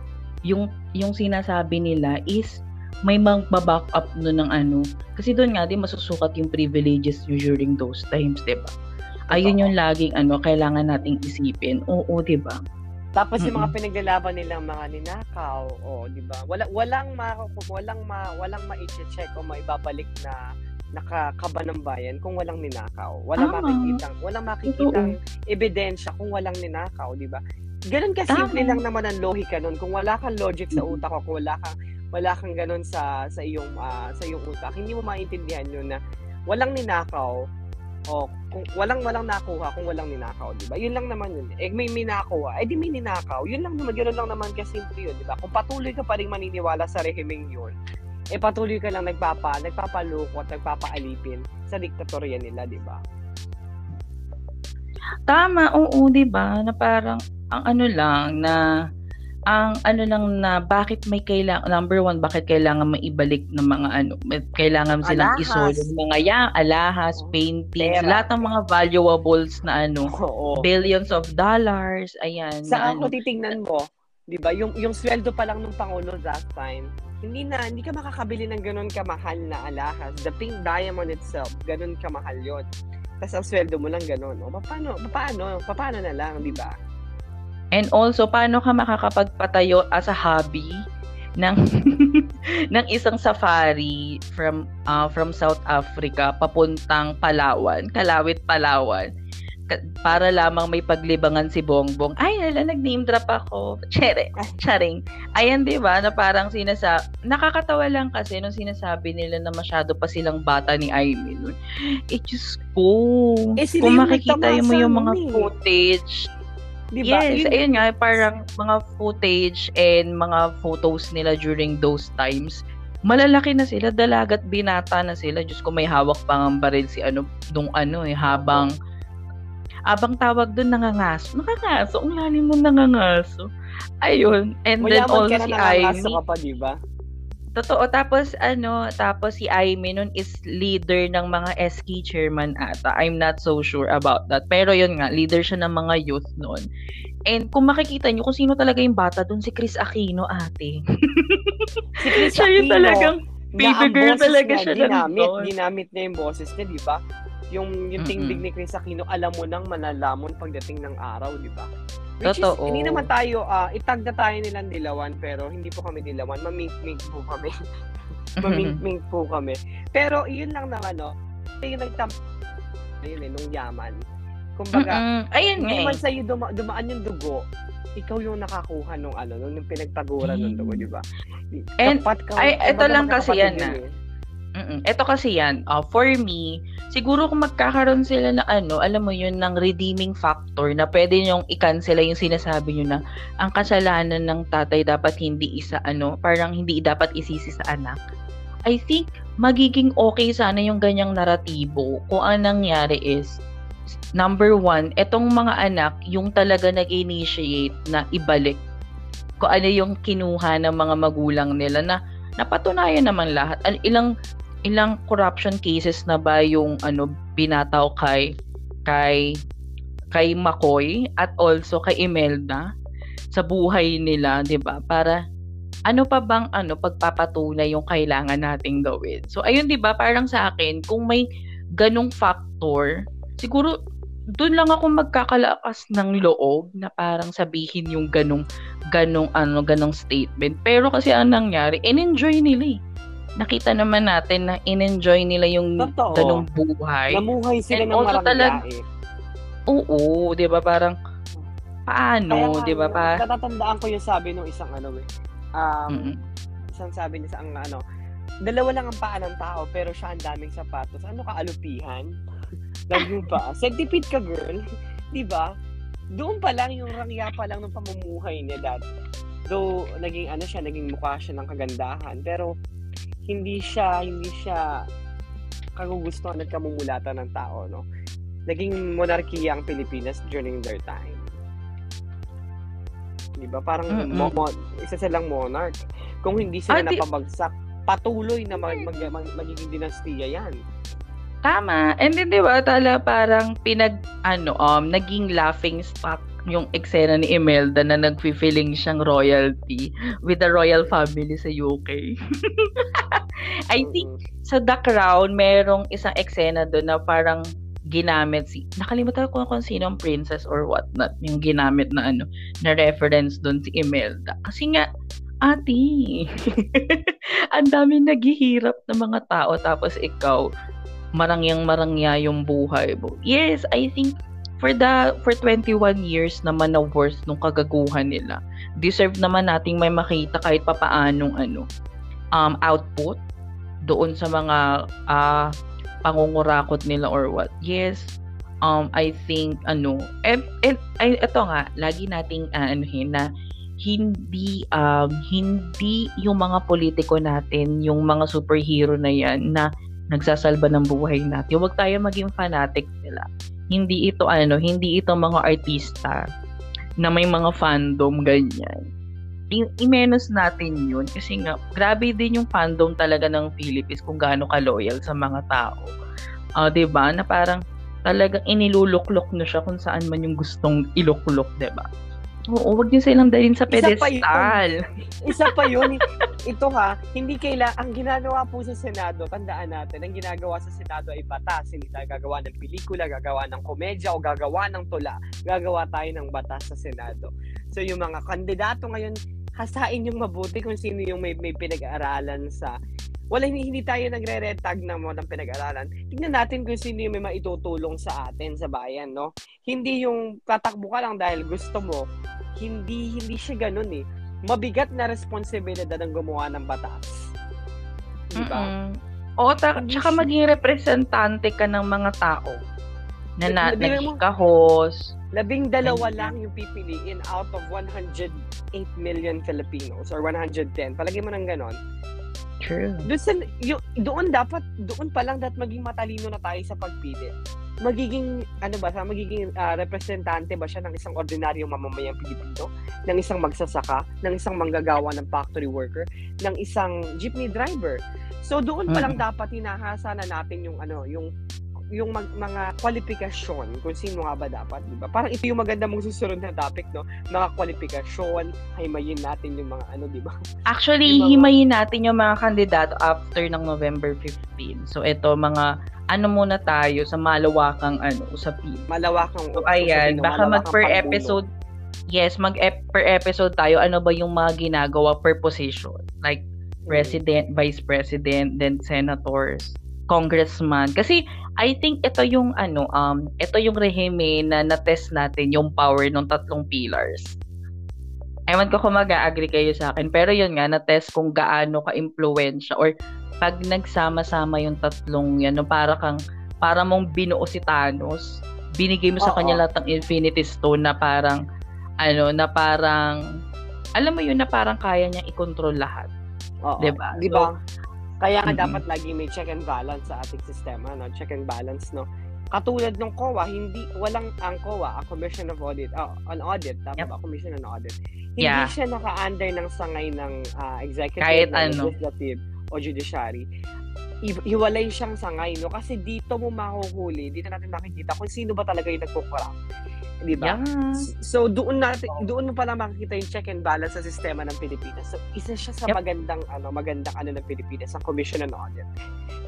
yung yung sinasabi nila is may mag-back up no ng ano kasi doon nga din masusukat yung privileges nyo during those times, diba? Ayun yung laging ano kailangan nating isipin. Oo, diba? Tapos mm-hmm. yung mga pinaglalaban nilang mga ninakaw, o diba? Wala walang ma walang ma walang ma-check o maibabalik na nakakaba ng bayan kung walang ninakaw. Walang ah, makikitang, walang makikitang ito. Ebidensya kung walang ninakaw, di ba? Ganun kasimple lang naman ang lohika nun. Kung wala kang logic sa utak o kung wala kang, wala kang ganun sa, sa, iyong, uh, sa iyong utak, hindi mo maintindihan yun na walang ninakaw o kung walang walang nakuha kung walang ninakaw, di ba? Yun lang naman yun. Eh, may minakuha, eh di may ninakaw. Yun lang naman, yun lang naman kasimple yun, di ba? Kung patuloy ka pa rin maniniwala sa rehimeng yun, e eh, patuloy ka lang nagpapa, nagpapaloko at nagpapaalipin sa diktatorya nila, di ba? Tama, oo, di ba? Na parang, ang ano lang na, ang ano lang na, bakit may kailangan, number one, bakit kailangan maibalik ng mga ano, kailangan silang isolid mga yan, alahas, oh, paintings, pera. Lahat ng mga valuables na ano, oh, oh. Billions of dollars, ayan. Saan ano, ko titingnan mo? Di ba? Yung, yung sweldo pa lang ng Pangulo last time, hindi na, hindi ka makakabili ng ganun kamahal na alahas. The pink diamond itself, ganun kamahal yun. Tapos ang sweldo mo lang ganun. O, paano, paano, paano na lang, di ba? And also, paano ka makakapagpatayo as a hobby ng, ng isang safari from, uh, from South Africa papuntang Palawan, Kalawit, Palawan, para lamang may paglibangan si Bongbong. Ay, nala, nag-name drop ako. Chere, charing. Ayan, diba, na parang sinasabi, nakakatawa lang kasi nung sinasabi nila na masyado pa silang bata ni Aimee nun. Eh, Diyos ko. Eh, kung makikita mo yung mga eh. footage. Diba? Yes, yun, ayun nga, parang mga footage and mga photos nila during those times. Malalaki na sila, dalagat binata na sila. Diyos ko, may hawak pang ang baril si ano, nung ano eh, habang abang tawag doon, nangangaso. Nakangaso. Ang lalim mo nangangaso. Ayun. And Mayaman then also si Aimee. Ka pa, diba? Totoo. Tapos, ano, tapos si Aimee nun is leader ng mga S K chairman ata. I'm not so sure about that. Pero yun nga, leader siya ng mga youth nun. And kung makikita nyo, kung sino talaga yung bata doon, si Kris Aquino ate. Si Kris Aquino. Siya yung talagang baby girl talaga niya, siya lang doon. Dinamit na yung boses niya, diba? Yung yung tingdig ni Kris Aquino, alam mo nang malalamon pagdating ng araw, di ba? Which totoo. Is, hindi naman tayo, uh, itag na tayo nilang dilawan, pero hindi po kami dilawan. Mamink-mink po kami. Mamink-mink po kami. Pero, yun lang naman, no? Yung nagtampo, yun eh, nung yaman. Kumbaga, ayun nga eh. Naman sa'yo duma- dumaan yung dugo, ikaw yung nakakuha nung ano, nung pinagpagura nung dugo, di ba? And, ka, ay, ito lang kasi yan na. Eh. Ito kasi yan, uh, for me, siguro kung magkakaroon sila na ano, alam mo yun, ng redeeming factor na pwede nyong i-cancel yung sinasabi nyo na ang kasalanan ng tatay dapat hindi isa, ano, parang hindi dapat isisi sa anak. I think, magiging okay sana yung ganyang naratibo kung ang nangyari is, number one, etong mga anak yung talaga nag-initiate na ibalik kung ano yung kinuha ng mga magulang nila na napatunayan naman lahat. Ano, ilang ilang corruption cases na ba yung ano binataw kay kay kay Macoy at also kay Imelda sa buhay nila, 'di ba? Para ano pa bang ano pagpapatunay yung kailangan nating gawin. So ayun, 'di ba? Parang sa akin kung may ganung factor, siguro doon lang ako magkakalakas ng loob na parang sabihin yung ganung ganung ano ganung statement. Pero kasi ang nangyari, in-enjoy nila eh. Nakita naman natin na in-enjoy nila yung totoo, ganung buhay. Namuhay sila and ng marami talag- eh. Oo, 'di ba? Parang paano, 'di ba? Pa natatandaan ko yung sabi ng isang ano eh. Um, mm-hmm. Isang sabi niya sa ang ano, dalawa lang ang paa ng tao pero siya ang daming sapatos. Ano ka, alupihan? Lagyo ba? Segtipid ka, girl. Diba? Doon pa lang yung rangya pa lang ng pamumuhay niya dati. Though, naging ano siya, naging mukha siya ng kagandahan. Pero, hindi siya, hindi siya kagugustuhan at kamumulatan ng tao, no? Naging monarkiya ang Pilipinas during their time. Diba? Parang mo- mo- isa silang monarch. Kung hindi sila ah, napabagsak, patuloy na mag- mag- mag- magiging dinastiya yan. Tama. And then, diba, tala parang pinag, ano, um, naging laughing stock yung eksena ni Imelda na nag-feeling siyang royalty with the royal family sa U K. I think, sa The Crown, merong isang eksena doon na parang ginamit si, nakalimutan ko kung sino ang princess or what not yung ginamit na ano na reference doon si Imelda kasi nga ate ang dami naghihirap ng mga tao tapos ikaw marangyang marangya yung buhay mo. Yes, I think for the for twenty-one years naman na worth nung kagaguhan nila, deserve naman nating may makita kahit papaanong ano um output doon sa mga ah uh, pangungurakot nila or what. Yes, um, I think, ano, and, and, and ito nga, lagi nating uh, anuhin na hindi, um, hindi yung mga politiko natin, yung mga superhero na yan, na nagsasalba ng buhay natin. Huwag tayo maging fanatic nila. Hindi ito, ano, hindi ito mga artista na may mga fandom, ganyan. I- imenos natin yun kasi nga grabe din yung fandom talaga ng Philippines kung gaano ka loyal sa mga tao, uh, diba, na parang talagang iniluluklok na siya kung saan man yung gustong iluklok, diba? Oo, wag niyo silang dalhin sa pedestal. Isa pa yun, isa pa yun. Ito ha, hindi kailangan ang ginagawa po sa Senado, tandaan natin ang ginagawa sa Senado ay batas. Hindi tayo gagawa ng pelikula, gagawa ng komedya o gagawa ng tula, gagawa tayo ng batas sa Senado. So yung mga kandidato ngayon, hasain yung mabuti kung sino yung may, may pinag-aaralan sa... Wala, hindi, hindi tayo nagre-red tag na mo ng pinag-aaralan. Tingnan natin kung sino yung may maitutulong sa atin, sa bayan, no? Hindi yung tatakbo ka lang dahil gusto mo. Hindi, hindi siya ganun, eh. Mabigat na responsibilidad ang gumawa ng batas. Diba? Mm-hmm. O, ta- tsaka maging representante ka ng mga tao na na- nagkikahos. Labing dalawa lang yung pipiliin out of one hundred eight million Filipinos or one hundred ten. Palagi mo nang ganon. True. Doon, sa, yung, doon dapat, doon pa lang dapat maging matalino na tayo sa pagpili. Magiging, ano ba, sa magiging uh, representante ba siya ng isang ordinaryong mamamayang Pilipino? Ng isang magsasaka? Ng isang manggagawa ng factory worker? Ng isang jeepney driver? So doon pa lang hmm. dapat hinahasa na natin yung ano, yung yung mag, mga kwalifikasyon kung sino nga ba dapat, di ba? Parang ito yung maganda mong susunod na topic, no? Mga kwalifikasyon, himayin natin yung mga ano, di ba? Actually, diba, himayin natin yung mga kandidato after ng November fifteenth. So, ito, mga ano muna tayo sa malawakang ano, usapin. Malawakang so, ayan, usapin. Baka mag per episode, yes, mag per episode tayo, ano ba yung mga ginagawa per position? Like, president, hmm. vice president, then senators, congressman. Kasi I think ito yung ano um ito yung rehime na na-test natin yung power ng tatlong pillars. Ewan ko kung mag-agree kayo sa akin, pero yun nga, na-test kung gaano ka-impluwensya or pag nagsama-sama yung tatlong yan, no, para kang para mong binuo si Thanos, binigay mo sa Uh-oh. kanya lahat ng Infinity Stone na parang ano na parang alam mo yun na parang kaya niyang i-control lahat. Oo. 'Di ba? 'Di ba? So, kaya nga mm-hmm. dapat lagi may check and balance sa ating sistema, no? Check and balance, no? Katulad ng C O A, hindi walang ang C O A, a Commission of Audit, uh, an audit, tama yep. ba? Commission on Audit. Hindi yeah. siya naka-under ng sangay ng uh, executive, kahit ano, legislative o judiciary. I- hiwalay siyang sangay, no? Kasi dito mo mahuhuli, dito natin makikita kung sino ba talaga yung nagkukurang. Diba? Yeah. So, doon natin, doon mo pala makikita yung check and balance sa sistema ng Pilipinas. So, isa siya sa yep. magandang, ano, magandang ano ng Pilipinas, sa Commission on Audit.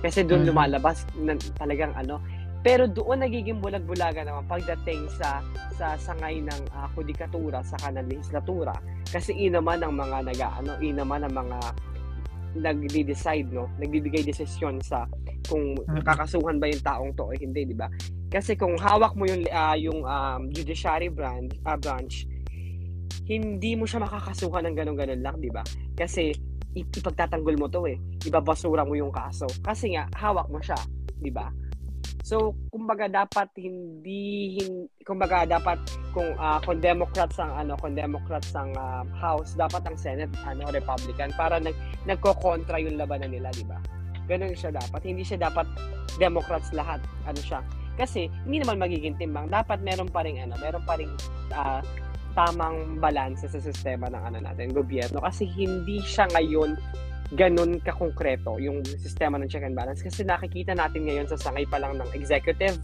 Kasi doon mm. lumalabas na, talagang ano. Pero doon nagiging bulag-bulaga naman pagdating sa sa sangay ng uh, kudikatura sa kanang legislatura. Kasi inaman ang mga nag-ano, inaman ang mga nagde-decide, no? Nagbibigay desisyon sa kung kakasuhan ba yung taong to o hindi, di ba? Kasi kung hawak mo yung uh, yung um, judiciary branch, uh, branch, hindi mo siya makakasuhan ng ganun-ganun lang, di ba? Kasi ipagtatanggol mo to eh. Ibabasura mo yung kaso. Kasi nga hawak mo siya, di ba? So, kumbaga dapat hindi, hindi kumbaga dapat kung uh, kung Democrats ang ano, kung Democrats ang uh, House, dapat ang Senate ano Republican para nag nagko-kontra yung labanan nila, di ba? Ganun siya dapat. Hindi siya dapat Democrats lahat, ano siya. Kasi hindi naman magiging timbang. Dapat meron pa ring ano, meron pa ring uh, tamang balanse sa sistema ng ano natin, gobyerno, kasi hindi siya ngayon ganun kakongkreto yung sistema ng check and balance, kasi nakikita natin ngayon sa sangay pa lang ng executive,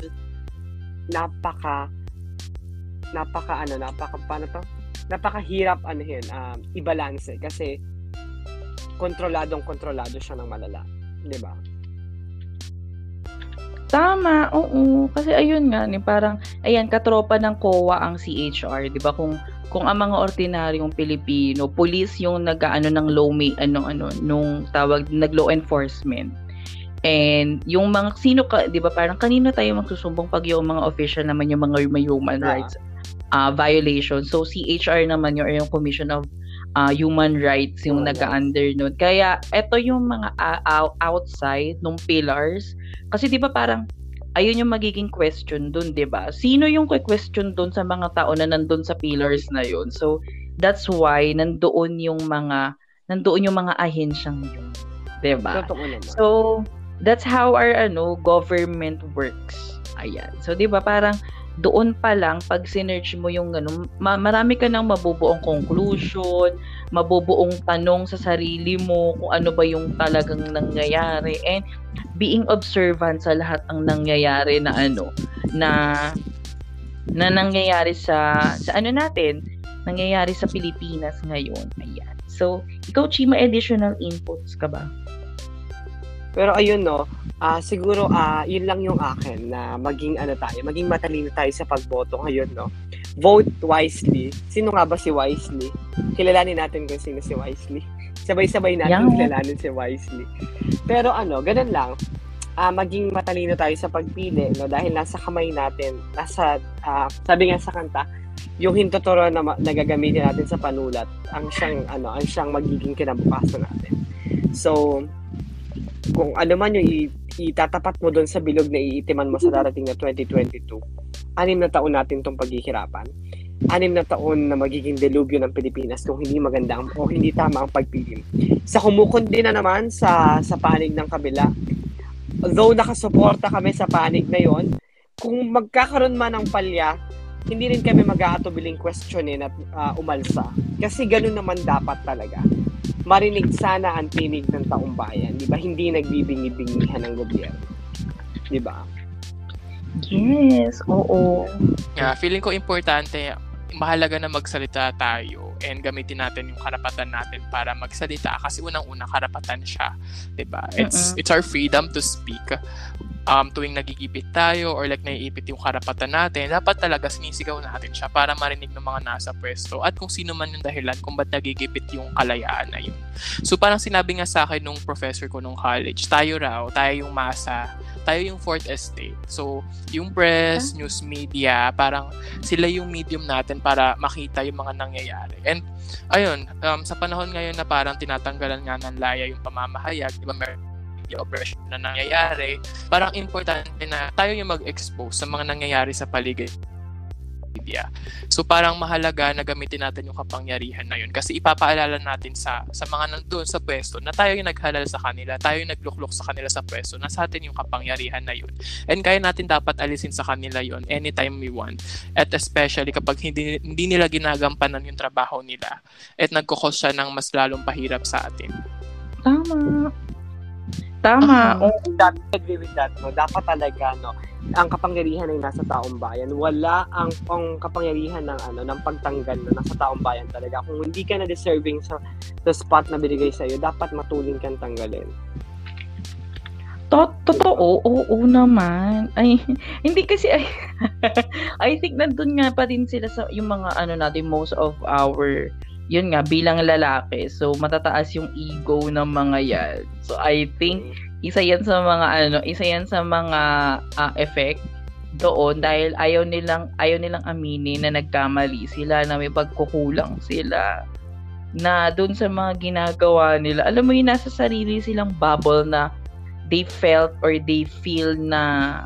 napaka napaka ano napaka paano to napakahirap anuhin um, i-balance eh, kasi kontroladong kontrolado siya ng malala, di ba? Tama, oo, kasi ayun nga ni parang ayan katropa ng C O A ang C H R, di ba? Kung kung ang mga ordinaryong Pilipino, police yung nag-aano ng law may ano ano nung tawag nag-law enforcement. And yung mga sino ka, 'di ba, parang kanino tayo magsusumbong pag yung mga official naman yung mga may human yeah. rights uh, violations. So C H R naman yung, yung Commission of uh, Human Rights yung oh, nag-under yes. noon. Kaya eto yung mga uh, outside nung pillars kasi 'di ba parang ayun yung magiging question dun, diba? Sino yung question dun sa mga tao na nandun sa pillars na yun? So, that's why nandoon yung mga, nandoon yung mga ahensyang yun, diba? So, that's how our, ano, government works. Ayan. So, diba, parang doon pa lang, pag sinerge mo yung ano, ma- marami ka ng mabubuong conclusion, mabubuong tanong sa sarili mo kung ano ba yung talagang nangyayari, and being observant sa lahat ang nangyayari na ano, na na nangyayari sa sa ano natin, nangyayari sa Pilipinas ngayon. Ayan. So, ikaw, Chie, may additional inputs ka ba? Pero ayun, no, uh, siguro uh, yun lang yung akin na maging ano tayo, maging matalino tayo sa pagboto ngayon, no. Vote wisely. Sino nga ba si Wisely? Kilalanin natin kung sino si Wisely. Sabay-sabay natin yeah. kilalanin si Wisely. Pero ano, ganun lang. Uh, maging matalino tayo sa pagpili, no, dahil nasa kamay natin, nasa, uh, sabi nga sa kanta, yung hintuturo na ma- nagagamitin natin sa panulat, ang siyang, ano, ang siyang magiging kinabukasan natin. So, kung ano man yung itatapat mo doon sa bilog na iitiman mo sa darating na twenty twenty-two, anim na taon natin itong paghihirapan. Anim na taon na magiging delubyo ng Pilipinas kung hindi maganda ang, o hindi tama ang pagpili. Sa kumukundi na naman sa, sa panig ng kabila, though nakasuporta kami sa panig na yon, kung magkakaroon man ng palya, hindi rin kami mag-aatubiling questionin at uh, umalsa. Kasi ganun naman dapat talaga. Marinig sana ang tinig ng taong bayan, di ba? Hindi nagbibingi-bingihan ng gobyerno, di ba? Yes, oo. Yeah, feeling ko importante, mahalaga na magsalita tayo and gamitin natin yung karapatan natin para magsalita, kasi unang-una karapatan siya, di ba? It's uh-uh. it's our freedom to speak. Um, tuwing nagigipit tayo or like naiipit yung karapatan natin, dapat talaga sinisigaw natin siya para marinig ng mga nasa pwesto at kung sino man yung dahilan kung ba't nagigipit yung kalayaan na yun. So parang sinabi nga sa akin nung professor ko nung college, tayo raw, tayo yung masa, tayo yung fourth estate. So yung press, news media, parang sila yung medium natin para makita yung mga nangyayari. And ayun, um, sa panahon ngayon na parang tinatanggalan nga ng laya yung pamamahayag, di ba, mer- yung operation na nangyayari, parang importante na tayo yung mag-expose sa mga nangyayari sa paligid media. So parang mahalaga na gamitin natin yung kapangyarihan na yun kasi ipapaalala natin sa sa mga nandoon sa pwesto na tayo yung naghalal sa kanila, tayo yung nagluklok sa kanila sa pwesto, na sa atin yung kapangyarihan na yun. And kaya natin dapat alisin sa kanila yun anytime we want. At especially kapag hindi, hindi nila ginagampanan yung trabaho nila at nagkukos siya ng mas lalong pahirap sa atin. Tama. Tama. Uh-huh. Oh, that, I agree with that. No? Dapat talaga, no, ang kapangyarihan ay nasa taong bayan. Wala ang, ang kapangyarihan ng ano ng pagtanggal na nasa taong bayan talaga. Kung hindi ka na deserving sa, sa spot na binigay sa iyo, dapat matulin kang tanggalin. Totoo, oo naman. Ay, hindi kasi, ay, I think nandun nga pa rin sila sa yung mga ano natin, most of our, yun nga, bilang lalaki. So, matataas yung ego ng mga yan. So, I think, isa yan sa mga, ano, isa yan sa mga uh, effect doon dahil ayaw nilang, ayaw nilang aminin na nagkamali sila, na may pagkukulang sila, na dun sa mga ginagawa nila. Alam mo yun, nasa sarili silang bubble na they felt or they feel na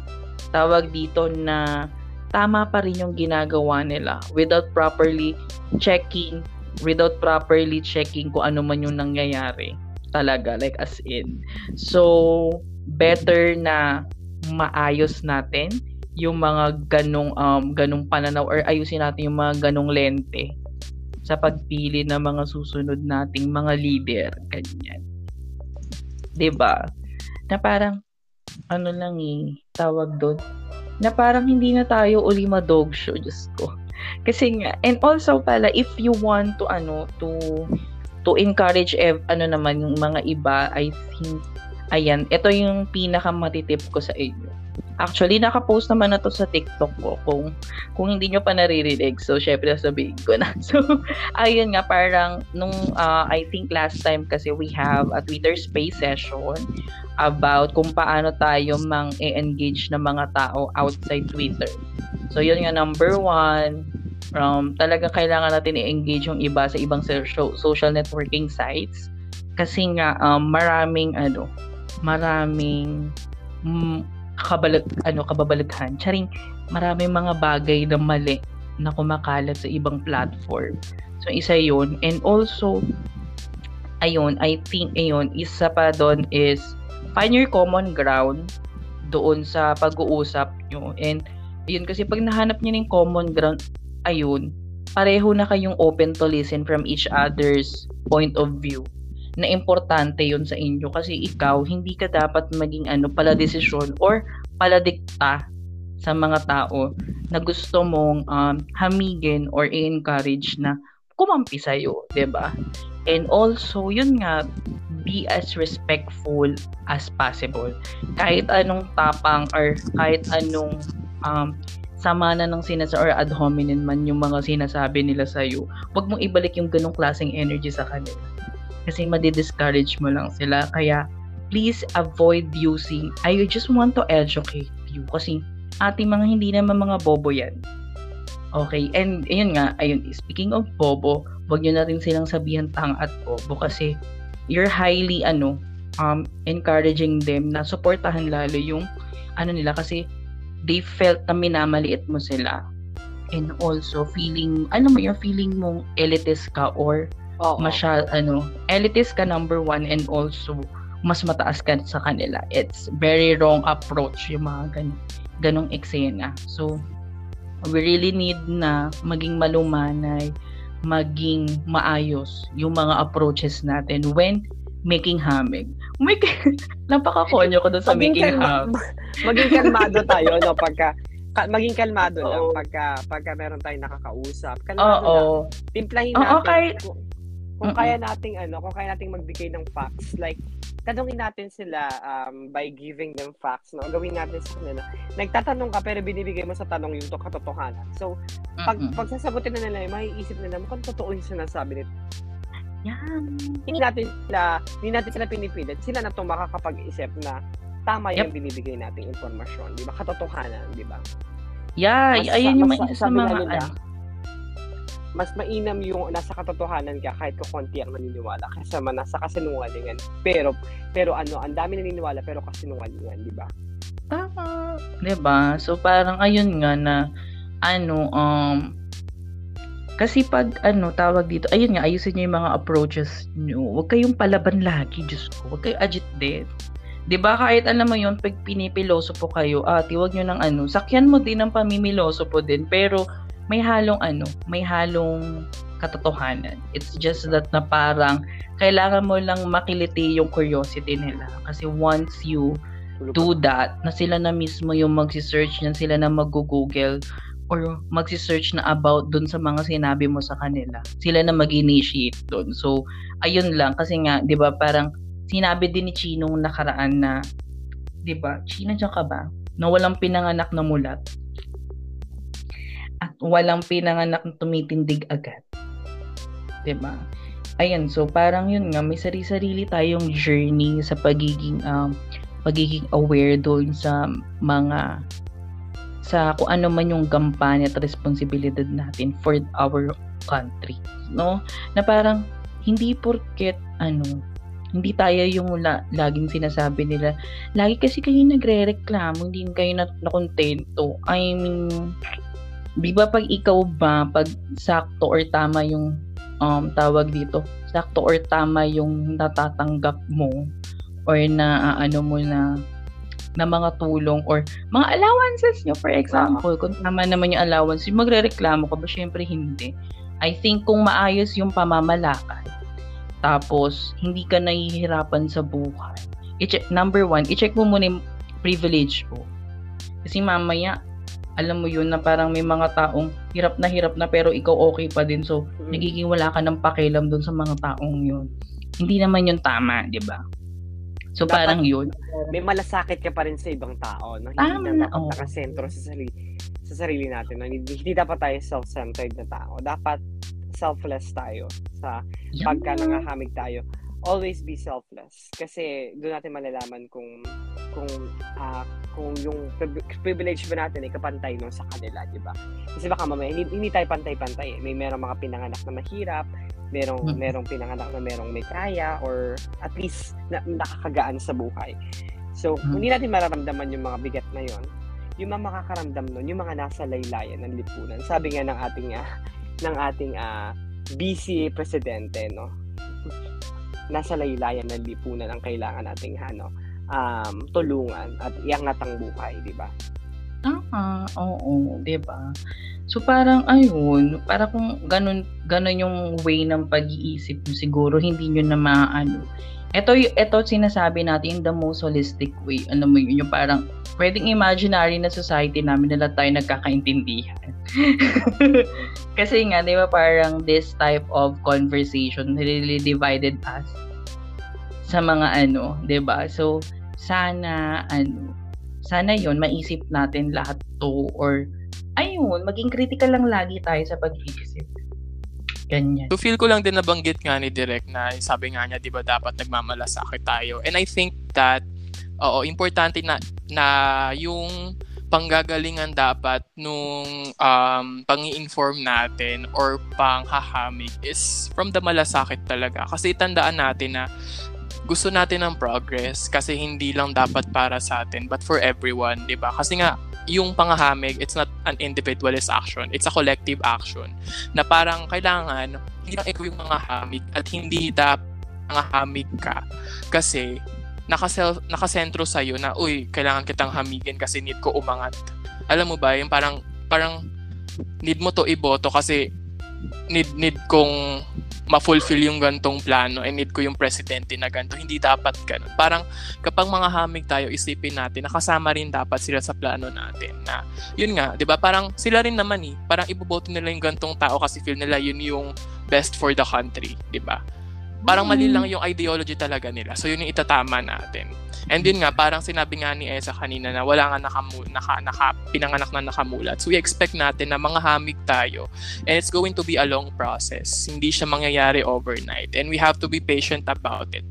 tawag dito na tama pa rin yung ginagawa nila without properly checking without properly checking kung ano man yung nangyayari talaga, like as in. So better na maayos natin yung mga ganong um ganong pananaw or ayusin natin yung mga ganong lente sa pagpili ng mga susunod nating mga leader, ganyan. 'Di ba? Na parang, ano lang eh, tawag doon, na parang hindi na tayo uli ma-dog show, Diyos ko. Kasi nga, and also pala, if you want to, ano, to, to encourage, ev- ano naman, yung mga iba, I think, ayan, ito yung pinakamatitip ko sa inyo. Actually, nakapost naman na to sa TikTok ko, kung, kung hindi nyo pa naririnig, so, syempre, sabihin ko na. So, ayun nga, parang, nung, uh, I think last time kasi we have a Twitter Space session, about kung paano tayo mang-engage ng mga tao outside Twitter. So, yun nga, number one, um, talaga kailangan natin i-engage yung iba sa ibang social networking sites kasi nga, um, maraming, ano, maraming mm, kabalag, ano, kababalaghan. Charing, maraming mga bagay na mali na kumakalat sa ibang platform. So, isa yun. And also, ayun, I think, ayun, isa pa doon is find your common ground doon sa pag-uusap nyo. And, yun, kasi pag nahanap nyo ng common ground, ayun, pareho na kayong open to listen from each other's point of view. Na importante yun sa inyo. Kasi ikaw, hindi ka dapat maging ano, paladesisyon or paladikta sa mga tao na gusto mong um, hamigin or i-encourage na kumampi sa'yo, diba? And also, yun nga, be as respectful as possible. Kahit anong tapang or kahit anong um, sama na ng sinasabi or ad hominem man yung mga sinasabi nila sa'yo, huwag mong ibalik yung ganong klaseng energy sa kanila. Kasi madidiscourage mo lang sila. Kaya, please avoid using, I just want to educate you. Kasi, ating mga hindi naman mga bobo yan. Okay, and ayun nga, ayun, speaking of bobo, huwag nyo na rin silang sabihan tanga at bobo kasi you're highly ano um encouraging them na suportahan lalo yung ano nila kasi they felt na minamaliit mo sila, and also feeling ano mo yung feeling mong elitist ka or oh, masyal ano elitist ka, number one, and also mas mataas ka sa kanila. It's very wrong approach yung mga gan- ganong eksena. So we really need na maging malumanay, maging maayos yung mga approaches natin when making hamig. Make napaka-konyo ko doon sa maging making hamig. Kalma- maging kalmado tayo no pagka ka, maging kalmado oh, lang pagka pagka meron tayong nakakausap. Kalmado oh, oh. lang. Timplahin oh, natin. Okay. Kung, kung kaya nating ano, kung kaya nating magbigay ng facts, like tanungin natin sila um, by giving them facts, no? Gawin natin sa kanila. Nagtatanong ka pero binibigay mo sa tanong yung to- katotohanan. So, pag mm-hmm. pagsasagutin na nila, maiisip nila kung totoo yung sinasabi nito. Yan. Hindi natin sila, hindi natin sila pinipilit. Sila na itong makakapag-isip na tama yep. yung binibigay nating informasyon. Di ba? Katotohanan, di ba? Yeah, mas, ayun mas, yung may isa mga nila, mas mainam yung nasa katotohanan ka kahit kukunti ang naniniwala kasi man nasa kasinungalingan, pero pero ano, ang dami naniniwala pero kasinungalingan, di ba? Tama, di ba? So parang ayun nga na ano, um, kasi pag, ano, tawag dito, ayun nga, ayusin nyo yung mga approaches nyo. Huwag kayong palaban lagi, Diyos ko. Huwag kayong agit din. Diba, kahit alam mo yun, pag pinipiloso po kayo, ate, huwag nyo ng ano, sakyan mo din ang pamimiloso po din, pero may halong ano, may halong katotohanan. It's just that na parang, kailangan mo lang makiliti yung curiosity nila. Kasi once you do that, na sila na mismo yung magsi-search niyan, sila na mag-google or magsi-search na about dun sa mga sinabi mo sa kanila. Sila na mag-initiate dun. So, ayun lang. Kasi nga, di ba, parang sinabi din ni Chie nung nakaraan na, di ba, Chie, nandiyan ka ba? Na walang pinanganak na mulat. At walang pinanganak na tumitindig agad. Di ba? Ayan, so parang yun nga, may sarili-sarili tayong journey sa pagiging um, pagiging aware doon sa mga sa kung ano man yung kampanya at responsibilidad natin for our country, no? Na parang hindi porket ano, hindi tayo yung la, laging sinasabi nila, lagi kasi kayo nagrereklamo, hindi kayo na, na kontento. I mean, di ba pag ikaw ba pag sakto or tama yung um tawag dito, sakto or tama yung natatanggap mo or na uh, ano mo na na mga tulong or mga allowances nyo, for example, kung tama naman yung allowance, magrereklamo ka ba? Syempre hindi. I think kung maayos yung pamamalakad, tapos hindi ka nahihirapan sa buhay, i-check, number one, i-check mo muna yung privilege mo. Kasi mamaya, alam mo yun na parang may mga taong hirap na hirap na pero ikaw okay pa din, so mm-hmm. nagiging wala ka ng pakialam dun sa mga taong yun. Hindi naman yun tama, di ba? So dapat, parang yun. May malasakit ka pa rin sa ibang tao. No? Hindi na dapat nakasentro sa sarili, sa sarili natin. No? Hindi, hindi dapat tayo self-centered na tao. Dapat selfless tayo. Sa yeah. Pagka nangahamig tayo, always be selfless. Kasi doon natin malalaman kung kung uh, kung yung privilege ba natin ay kapantay no sa kanila, di ba? Kasi baka mamaya, hindi, hindi tayo pantay-pantay. Eh. May merong mga pinanganak na mahirap, merong hmm. merong pinanganak na merong may kaya, or at least na, nakakagaan sa buhay. So, hmm. hindi natin mararamdaman yung mga bigat na yon. Yung mga makakaramdam nun, yung mga nasa laylayan ng lipunan. Sabi nga ng ating uh, ng ating uh, B C A presidente, no? Nasa laylayan ng lipunan ang kailangan nating ano, um, tulungan at iangat ang buhay, di ba? Ah, oo, di ba? So parang ayun, para kung ganun ganun yung way ng pag-iisip mo, siguro hindi niyo na maano. Ito ito sinasabi natin the most holistic way. Alam mo yun, yung parang pwedeng imaginary na society namin na lahat tayo nagkakaintindihan. Kasi nga, di ba, parang this type of conversation really divided us sa mga ano, di ba? So sana ano, sana yon maisip natin lahat to, or ayun, maging critical lang lagi tayo sa pag-iisip. Ganyan. So feel ko lang din nabanggit nga ni Direk na sabi nga niya, di ba, dapat nagmamalasakit tayo. And I think that, oo, importante na, na yung panggagalingan dapat nung um, pang-i-inform natin or pang-hahamig is from the malasakit talaga. Kasi tandaan natin na gusto natin ng progress kasi hindi lang dapat para sa atin but for everyone, di ba? Kasi nga yung pangahamig, it's not an individualist action, it's a collective action na parang kailangan hindi lang ikaw yung mangahamig at hindi dapat mangahamig ka kasi naka-self, nakasentro sa'yo na uy, kailangan kitang hamigin kasi need ko umangat. Alam mo ba yung parang parang need mo to iboto kasi need need kong ma-fulfill yung gantong plano and need ko yung presidente na ganto. Hindi dapat ganun. Parang kapag mga hamig tayo, isipin natin, nakasama rin dapat sila sa plano natin. Na, yun nga, di ba? Parang sila rin naman eh. Parang iboboto nila yung gantong tao kasi feel nila yun yung best for the country, di ba? Parang mali lang yung ideology talaga nila. So yun yung itatama natin. And yun nga, parang sinabi nga ni Ezzah kanina na wala nga nakamu- naka, naka, pinanganak na nakamulat. So we expect natin na manghahamig tayo. And it's going to be a long process. Hindi siya mangyayari overnight. And we have to be patient about it.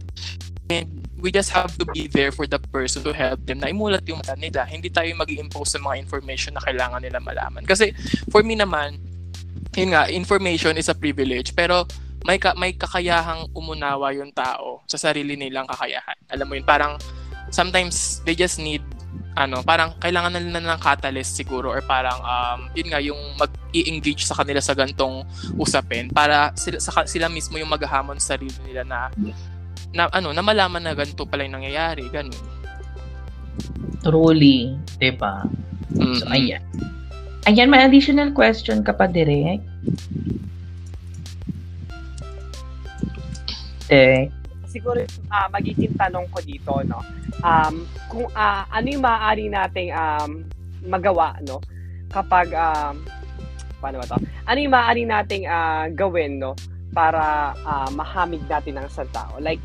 And we just have to be there for the person to help them na imulat yung mata nila. Hindi tayo mag-i-impose sa mga information na kailangan nila malaman. Kasi for me naman, yun nga, information is a privilege. Pero may ka- may kakayahang umunawa yung tao sa sarili nilang kakayahan. Alam mo yun, parang sometimes they just need ano, parang kailangan na ng catalyst siguro, or parang um, yun nga, yung mag-i-engage sa kanila sa gantong usapin para sila, sa, sila mismo yung maghahamon sa sarili nila na, na ano, na malaman na ganito pala yung nangyayari, ganun. Truly, diba? Mm-hmm. So, ayan. Ayan, may additional question ka pa, Direk? Direk? Siguro uh, magiging tanong ko dito, no, um, kung uh, ano yung maaari nating um, magawa, no, kapag um, paano ba to? Ano yung maaari nating uh, gawin, no, para uh, mahamig natin ang isang tao, like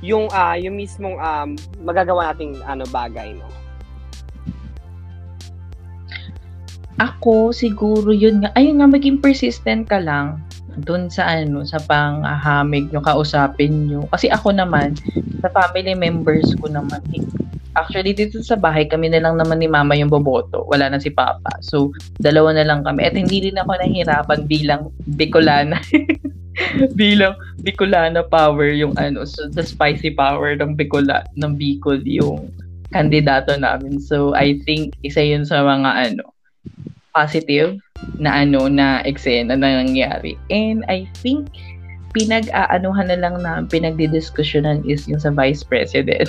yung uh, yung mismong um, magagawa nating ano bagay, no. Ako siguro yun nga, ayun nga, maging persistent ka lang doon sa ano, sa panghahamig nyo, kausapin nyo. Kasi ako naman, sa family members ko naman, actually dito sa bahay, kami na lang naman ni Mama yung boboto. Wala na si Papa. So, dalawa na lang kami. At hindi rin ako nahirapan bilang Bicolana. bilang Bicolana power yung ano, so the spicy power ng Bicola, ng Bicol yung kandidato namin. So, I think isa yun sa mga ano, positive na ano, na eksena na nangyari. And I think pinag-aanuhan na lang na pinagdidiskusyonan is yung sa Vice President.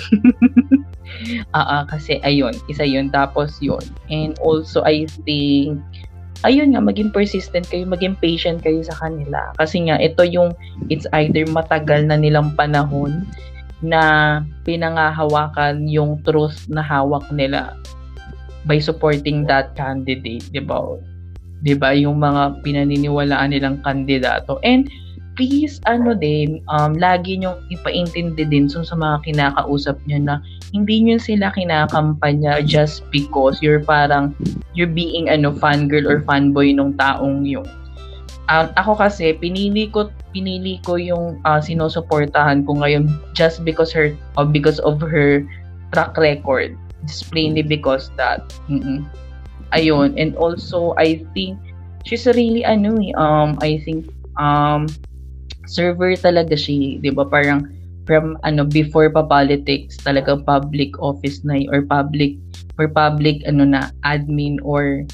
Ah, uh, kasi ayun, isa yun, tapos yun. And also I think ayun nga, maging persistent kayo, maging patient kayo sa kanila. Kasi nga ito yung, it's either matagal na nilang panahon na pinangahawakan yung truth na hawak nila by supporting that candidate, di ba? Di ba? Yung mga pinaniniwalaan nilang kandidato. And please, ano din, um, lagi nyo ipaintindi din so, sa mga kinakausap nyo na hindi nyo sila kinakampanya just because you're parang, you're being ano, fangirl or fanboy nung taong yun. Um, ako kasi, pinili ko, pinili ko yung uh, sinusuportahan ko ngayon just because her, uh, because of her track record. Just plainly because that. Mm-mm. Ayun, and also I think she's really ano eh, um I think um server talaga she, 'di ba? Parang from ano, before pa politics, talaga public office na or public or public ano na admin or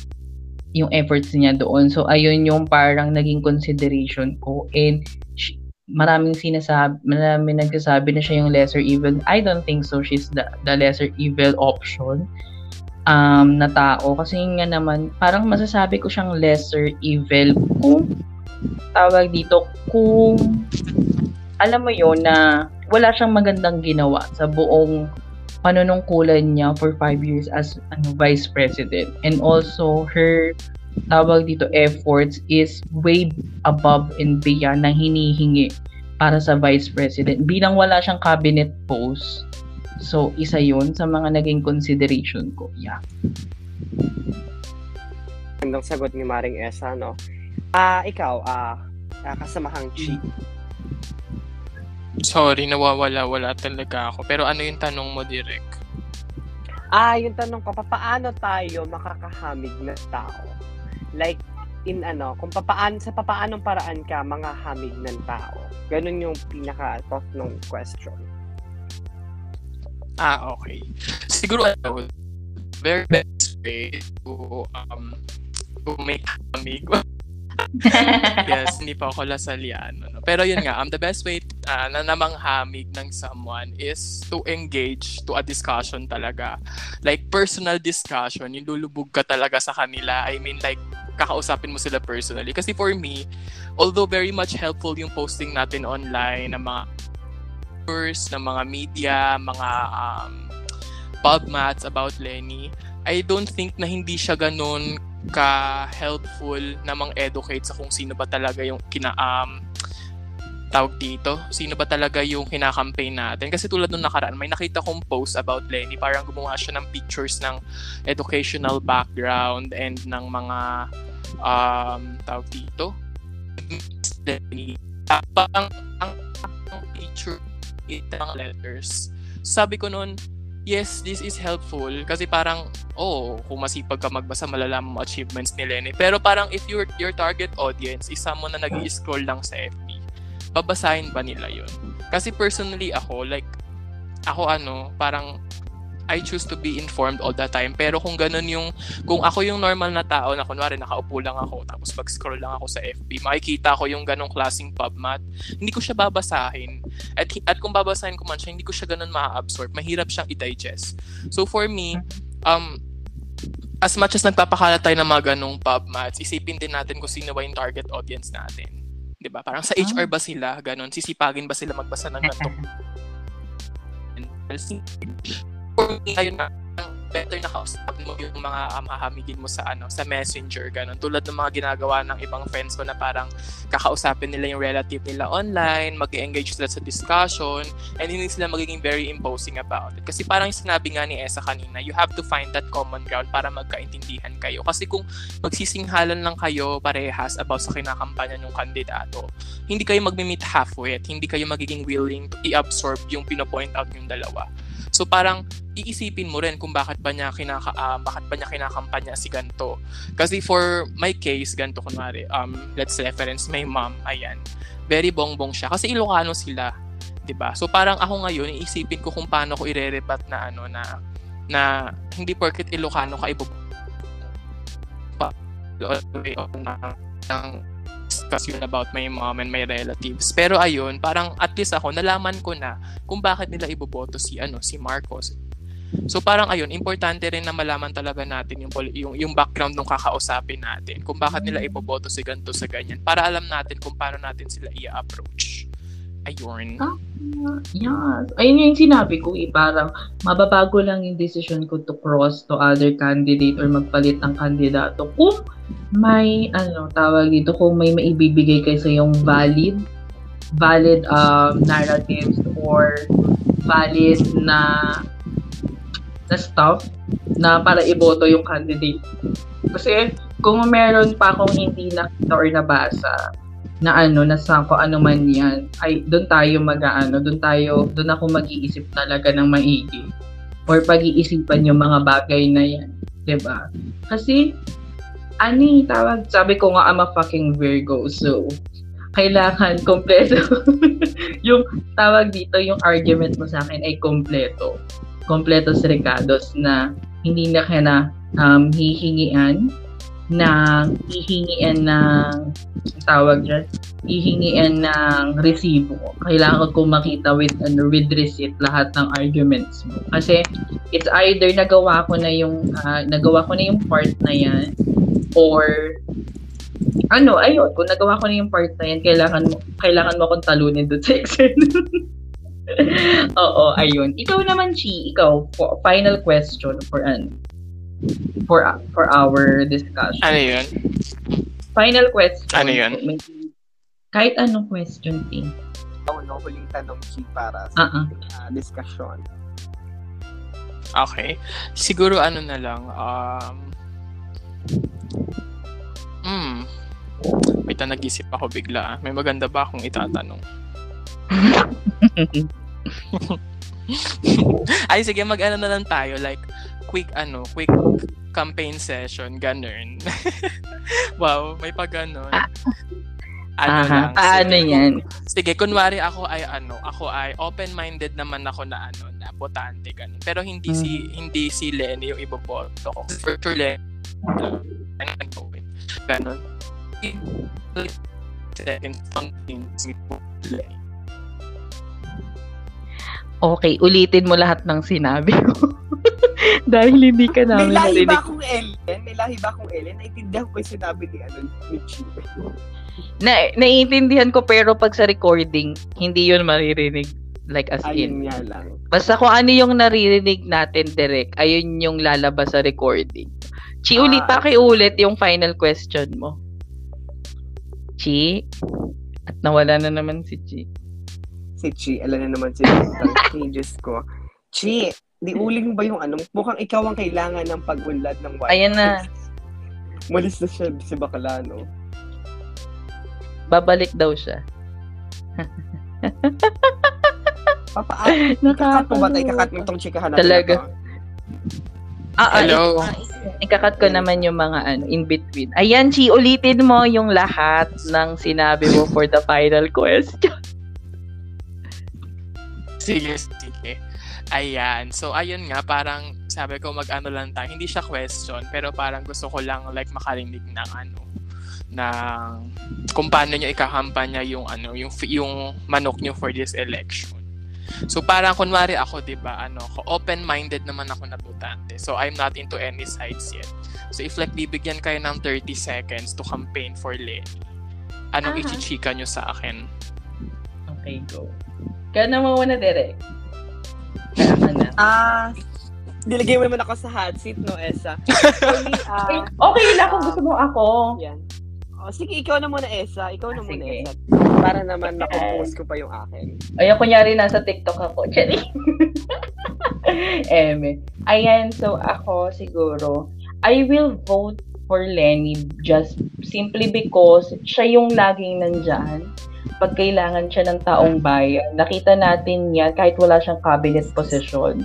yung efforts niya doon. So ayun yung parang naging consideration ko, and she, maraming sinasabi, maraming nagsasabi na siya yung lesser evil. I don't think so, she's the, the lesser evil option. Um, na tao. Kasi nga naman, parang masasabi ko siyang lesser evil kung tawag dito, kung alam mo yun na wala siyang magandang ginawa sa buong panunungkulan niya for five years as ano, vice president. And also, her tawag dito efforts is way above and beyond ng hinihingi para sa vice president. Bilang wala siyang cabinet post, so, isa yun sa mga naging consideration ko. Yeah. Ang sagot ni Maring Ezzah, no? Ah, uh, ikaw, ah, uh, kasamahang Chie. Sorry, nawawala-wala talaga ako. Pero ano yung tanong mo, Direk? Ah, yung tanong ko, paano tayo makakahamig na tao? Like, in ano, kung papaan, sa papaanong paraan ka makahamig ng tao? Ganun yung pinaka-top ng question. Ah, okay. Siguro, ano, very best way to, um, to make hamig. Yes, hindi pa ako Lasaliano. No? Pero yun nga, um, the best way uh, na namang hamig ng someone is to engage to a discussion talaga. Like, personal discussion, yung lulubog ka talaga sa kanila. I mean, like, kakausapin mo sila personally. Kasi for me, although very much helpful yung posting natin online ng mga ng mga media, mga um, pub mats about Leni, I don't think na hindi siya ganun ka-helpful na mang-educate sa kung sino ba talaga yung kina, um, tawag dito, sino ba talaga yung kinakampaign natin. Kasi tulad nung nakaraan, may nakita kong post about Leni, parang gumawa siya ng pictures ng educational background and ng mga um, tawag dito, Leni. Uh, parang ang, ang picture itang letters. Sabi ko noon, yes, this is helpful kasi parang oh, kung masipag ka magbasa malalaman mo achievements ni Leni. Pero parang if your your target audience is someone na nag-i-scroll lang sa F B, babasahin ba nila 'yon? Kasi personally ako, like ako ano, parang I choose to be informed all the time. Pero kung ganun yung, kung ako yung normal na tao na kunwari nakaupo lang ako tapos pag-scroll lang ako sa F B, makikita ko yung ganung klaseng PubMat, hindi ko siya babasahin. At, at kung babasahin ko man siya, hindi ko siya ganun ma-absorb. Mahirap siyang i-digest. So for me, um, as much as nagpapakalat tayo ng mga ganung PubMats, isipin din natin kung sino ba yung target audience natin. Diba? Parang sa H R ba sila? Ganon. Sisipagin ba sila magbasa ng gantong? For me, ayun na, better na kausap mo yung mga um, hahamigin mo sa ano, sa messenger, ganun. Tulad ng mga ginagawa ng ibang friends ko na parang kakausapin nila yung relative nila online, mag-engage sila sa discussion, and hindi sila magiging very imposing about it. Kasi parang sinabi nga ni Ezzah kanina, you have to find that common ground para magkaintindihan kayo. Kasi kung magsisinghalan lang kayo parehas about sa kinakampanya ng kandidato, hindi kayo magmi-meet halfway at hindi kayo magiging willing to i-absorb yung pino-point out yung dalawa. So parang iisipin mo rin kung bakit ba niya kinaka uh, bakit ba niya kinakampanya si ganto. Kasi for my case ganto kunwari, um let's reference my mom, ayan. Very bongbong siya kasi Ilocano sila, 'di ba? So parang ako ngayon iisipin ko kung paano ko irerebat na ano na na hindi porket Ilocano ka ibo pa ng discussion about my mom and my relatives. Pero ayun, parang at least ako nalaman ko na kung bakit nila iboboto si ano, si Marcos. So parang ayun, importante rin na malaman talaga natin yung yung, yung background ng kakausapin natin. Kung bakit nila iboboto si ganto sa ganyan para alam natin kung paano natin sila i-approach. Ayun. Ah, yes. Ayun yung sinabi ko, eh, parang mababago lang yung decision ko to cross to other candidate or magpalit ng kandidato kung may, ano, tawag dito, kung may maibibigay kayo sa yung valid, valid um, narratives or valid na na stuff na para iboto yung candidate. Kasi kung meron pa akong hindi nakita or nabasa, na ano, nasa ko ano man yan, ay doon tayo mag-ano, doon tayo, doon ako mag-iisip talaga ng maigi. Or pag-iisipan yung mga bagay na yan. Diba? Kasi, ani, tawag, sabi ko nga, I'm a fucking Virgo, so, kailangan kompleto. Yung, tawag dito, yung argument mo sa akin ay kompleto. Kompletos recados na hindi na kaya na um, hihingian, na ihingian ng tawag dyan, ihingian ng resibo. Kailangan ko makita with, ano, with receipt lahat ng arguments mo. Kasi it's either nagawa ko na yung uh, nagawa ko na yung part na yan or ano, ayun, kung nagawa ko na yung part na yan, kailangan mo, kailangan mo akong talunin doon sa exam. Oo, ayun. Ikaw naman, Chi, ikaw, final question for ano? For for our discussion. Ano yun? Final question. Ano yun? May, kahit anong question, eh. Oh, no, huling tanong, Chi, para sa uh-uh. uh, discussion. Okay. Siguro ano na lang, um... Hmm. May tanag-isip ako bigla. May maganda ba akong itatanong? Ay, sige, mag-ano na lang tayo. Like, quick ano, quick campaign session, ganun. Wow, may pagganon. Ano uh-huh. lang. Sige, ano yan? Sige, kunwari ako ay ano, ako ay open-minded naman ako na ano, na botante, ganun. Pero hindi hmm. si hindi si Leni yung iboboto ko. For sure, Leni. Ganun. Second something with Leni. Okay, ulitin mo lahat ng sinabi ko. Dahil hindi ka namin narinig. May lahi ba akong Ellen? May lahi ba akong Ellen? Naiintindihan ko yung sinabi ni ano, na, naiintindihan ko pero pag sa recording, hindi yun maririnig. Like as ayun in. Ayun lang. Basta kung ano yung naririnig natin direct, ayun yung lalabas sa recording. Chi, ah, ulit, pakiulit yung final question mo. Chi? At nawala na naman si Chi. Si Chi, alam na naman si Chi. Diyos ko. Chi, di uling ba yung ano? Mukhang ikaw ang kailangan ng pag-unlad ng wife. Ayan na. Malis na siya si Bakala, no? Babalik daw siya. Papaano? Nakakat mo ba tayo? Ikakat mo itong chikahan natin. Talaga. Ah, hello? Ikakat ko naman yung mga ano, in between. Ayan, Chi, ulitin mo yung lahat ng sinabi mo for the final question. Sige, sige. Ayan. So, ayun nga, parang sabi ko mag-ano lang tayo. Hindi siya question, pero parang gusto ko lang like makarinig ng ano, ng kung paano nyo ikakampanya yung ano, yung, yung manok nyo for this election. So, parang kunwari ako, diba, ano, open-minded naman ako na botante. So, I'm not into any sides yet. So, if like bibigyan kayo ng thirty seconds to campaign for Leni, anong uh-huh. ichichika nyo sa akin? Okay, go. Kaya na mawala, Direk. Ah, uh, dilagay mo naman ako sa hot seat, no, Ezzah? Actually, uh, okay lang kung gusto mo ako. Yan. Oh, sige, ikaw na muna, Ezzah. Ikaw na ah, muna, Ezzah. Para naman makompose ko pa yung akin. Ayan, kunyari nasa TikTok ako. Eme. Ayan, so ako siguro, I will vote for Leni just simply because siya yung laging nandyan. Pag kailangan siya ng taong bayan, nakita natin yan kahit wala siyang cabinet position.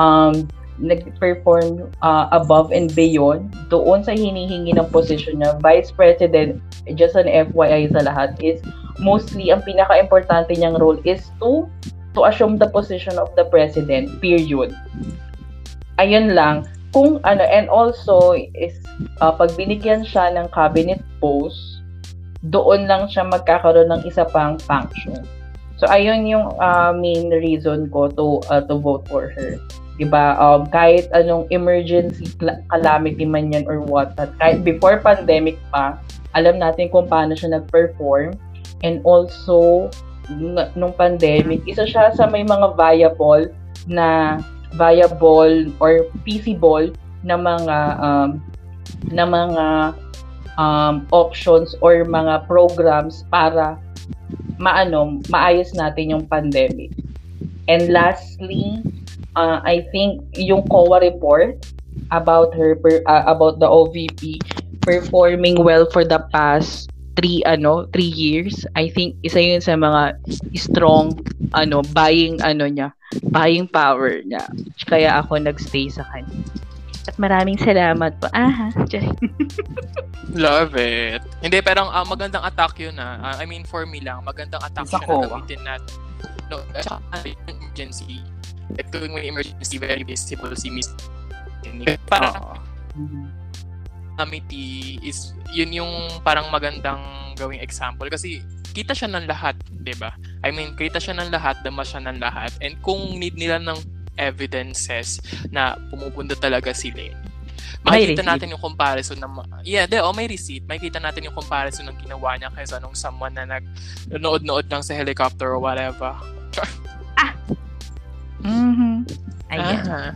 Um, nag-perform uh, above and beyond doon sa hinihingi ng position niya. Vice President, just an F Y I sa lahat, is mostly ang pinaka-importante niyang role is to to assume the position of the President, period. Ayun lang. Kung ano, and also, is uh, pag binigyan siya ng cabinet post, doon lang siya magkakaroon ng isa pang function. So, ayun yung uh, main reason ko to uh, to vote for her. Diba? Um, kahit anong emergency calamity man yan or what, kahit before pandemic pa, alam natin kung paano siya nag-perform. And also, n- nung pandemic, isa siya sa may mga viable na viable or feasible na mga um, na mga Um, options or mga programs para maano, maayos natin yung pandemic. And lastly, uh, I think yung C O A report about her per, uh, about the O V P performing well for the past three ano three years. I think isa yun sa mga strong ano buying ano niya, buying power niya. Kaya ako nagstay sa kanya. At maraming salamat po. Aha, Chie. Love it. Hindi, pero uh, magandang attack yun na. Uh, I mean, for me lang, magandang attack yun na gamitin natin. No, tsaka emergency. Like, tuwing may emergency, very visible si Miss Leni. Parang, amity is, yun yung parang magandang gawing example. Kasi, kita siya ng lahat, di ba? I mean, kita siya ng lahat, dama siya ng lahat. And kung need nila ng evidences na pumupunta talaga si Leni. Makikita natin yung comparison ng yeah, de, oh, may receipt. Makikita natin yung comparison ng ginawa niya kaysa nung someone na nagnood-nood lang sa helicopter or whatever. Ah. Mhm. Ayan. Uh-huh.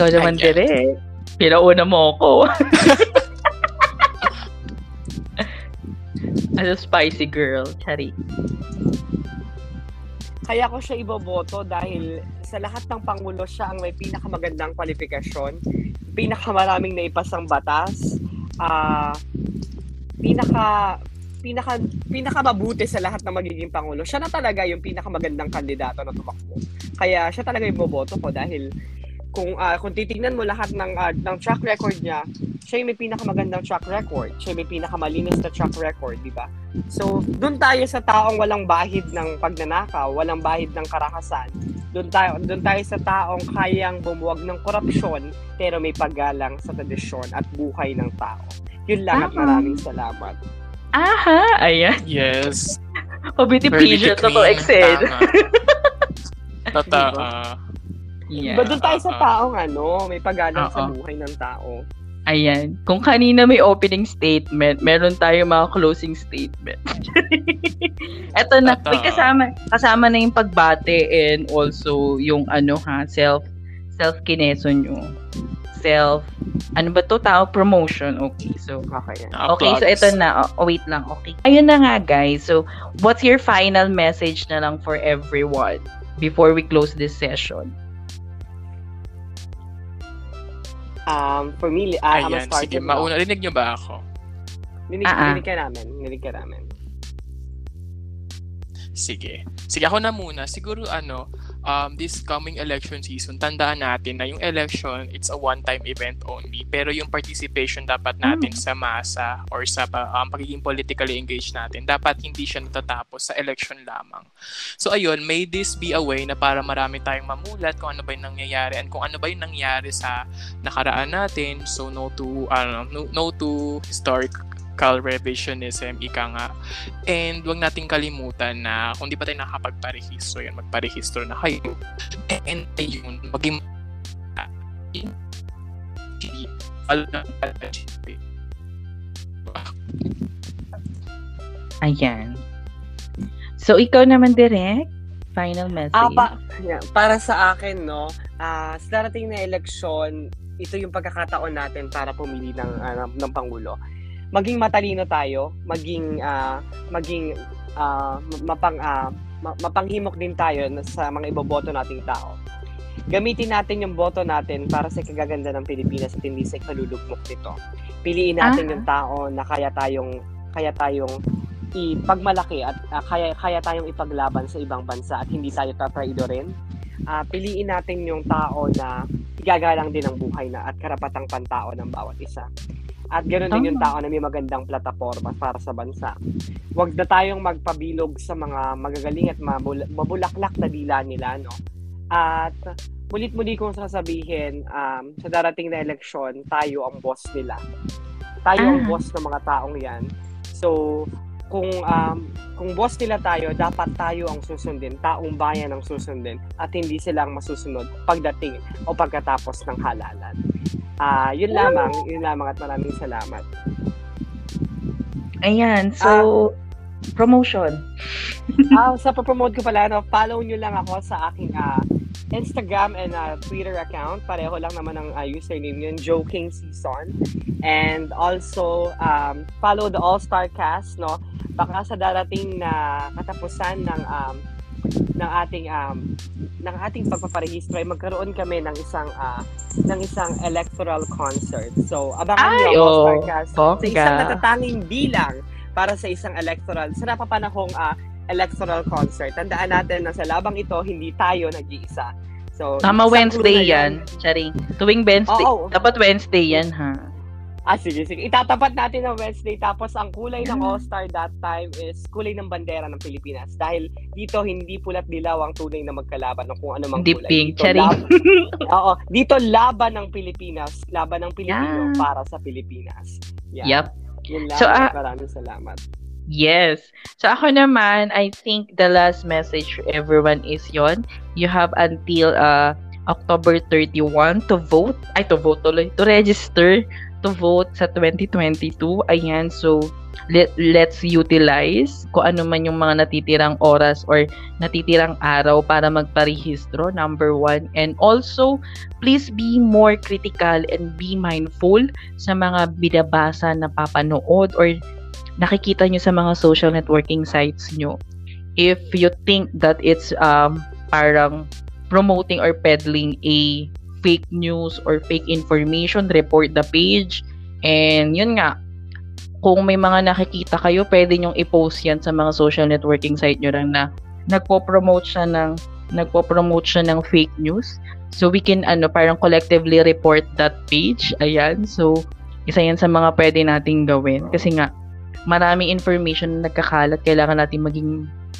Ikaw naman, Direk. Pinauna mo ako. As a spicy girl, Chari. Kaya ko siya iboboto dahil sa lahat ng Pangulo siya ang may pinakamagandang kwalifikasyon, pinakamaraming naipasang batas, uh, pinaka, pinaka, pinakamabuti sa lahat ng magiging Pangulo. Siya na talaga yung pinakamagandang kandidato na tumakbo. Kaya siya talaga iboboto ko dahil kung, uh, kung titignan mo lahat ng, uh, ng track record niya, siya yung may pinakamagandang track record. Siya yung may pinakamalinis na track record, di ba? So, doon tayo sa taong walang bahid ng pagnanakaw, walang bahid ng karakasan. Doon tayo, doon tayo sa taong kayang bumuwag ng korupsyon, pero may paggalang sa tradisyon at buhay ng tao. Yun lang. Aha. At maraming salamat. Aha! Ayan. Yes. Obiti pigeon na po, Excel. Tata. Yeah. Diba doon tayo sa taong ano, may paggalang sa buhay ng tao. Ayan. Kung kanina may opening statement, meron tayo mga closing statement. Ito na, may kasama, kasama na yung pagbate and also yung ano ha, self, self-kineso nyo. Self, ano ba to tao? Promotion. Okay, so, okay. Okay, so ito na. Oh, wait lang. Okay. Ayun na nga, guys. So, what's your final message na lang for everyone before we close this session? Um, for me, uh, ayan, I'm sige, mauna. Rinig nyo ba ako? Rinig, uh-uh. rinig ka namin. Rinig ka namin. Sige. Sige, ako na muna. Siguro, ano, um, this coming election season, tandaan natin na yung election, it's a one-time event only. Pero yung participation dapat natin mm. sa masa or sa um, pagiging politically engaged natin, dapat hindi siya natatapos sa election lamang. So ayun, may this be a way na para marami tayong mamulat kung ano ba yung nangyayari and kung ano ba yung nangyari sa nakaraan natin. So no to, uh, no, no to historic revisionism, ika nga. And huwag natin kalimutan na kung di pa tayo nakapagparehistro, yun, magparehistro na kayo. And ayun, maging ayan. So, ikaw naman, Direk, final message. Ah, pa- para sa akin, no, uh, sa darating na eleksyon, ito yung pagkakataon natin para pumili ng, uh, ng Pangulo. Maging matalino tayo, maging uh, maging uh, mapang uh, mapanghimok din tayo sa mga iboboto nating tao. Gamitin natin yung boto natin para sa kagaganda ng Pilipinas at hindi sa kalulugmok nito. Piliin natin ah. yung tao na kaya tayong kaya tayong ipagmalaki at uh, kaya kaya tayong ipaglaban sa ibang bansa at hindi tayo tatraidorin. Uh, piliin natin yung tao na igagalang din ang buhay na at karapatang pantao ng bawat isa. At ganoon din yung tao na may magandang plataporma para sa bansa. Huwag na tayong magpabilog sa mga magagaling at mabul- mabulaklak na dila nila, no? At mulit-muli kong sasabihin, um, sa darating na eleksyon, tayo ang boss nila. Tayo ah. ang boss ng mga taong yan. So, kung um, kung boss nila tayo, dapat tayo ang susundin, taong bayan ang susundin, at hindi sila ang masusunod pagdating o pagkatapos ng halalan. Ah, uh, yun lamang, yun lamang at maraming salamat. Ayan, so, uh, promotion. Ah, uh, sa pa-promote ko pala, no, follow nyo lang ako sa aking uh, Instagram and uh, Twitter account. Pareho lang naman ang uh, username yun, Joe King Season. And also, um, follow the All Star Cast, no? Baka sa darating na katapusan ng... Um, ng ating um ng ating pagpaparehistro ay magkaroon kami ng isang uh, ng isang electoral concert. So abangan niyo ang All Star Cast oh, sa isang natatanging bilang para sa isang electoral sa napapanahong uh, electoral concert. Tandaan natin na sa labang ito hindi tayo nag-iisa. So tama, Wednesday yan, Chari. Tuwing Wednesday. Oh, oh. Dapat Wednesday yan, ha. Ah, sige, sige. Itatapat natin ng Wednesday, tapos ang kulay ng All-Star that time is kulay ng bandera ng Pilipinas. Dahil dito, hindi pula't dilaw ang tunay na magkalaban ng kung anumang kulay. Dito, laban, oo, dito laban ng Pilipinas, laban ng Pilipino yeah. para sa Pilipinas. Yeah. Yep. Yun lang, so, uh, maraming salamat. Yes. So ako naman, I think the last message to everyone is yon. You have until uh, October thirty-first to vote. Ay, to vote tuloy. To register. To vote sa twenty twenty-two. Ayan, so let, let's utilize kung ano man yung mga natitirang oras or natitirang araw para magparehistro, number one. And also, please be more critical and be mindful sa mga binabasa na papanood or nakikita nyo sa mga social networking sites nyo. If you think that it's um, parang promoting or peddling a fake news or fake information, report the page. And yun nga, kung may mga nakikita kayo, pwede nyong i-post yan sa mga social networking site nyo lang na nagpo-promote siya ng nagpo-promote siya ng fake news. So we can ano, parang collectively report that page. Ayan, so isa yan sa mga pwede nating gawin kasi nga maraming information na nagkakalat, kailangan natin maging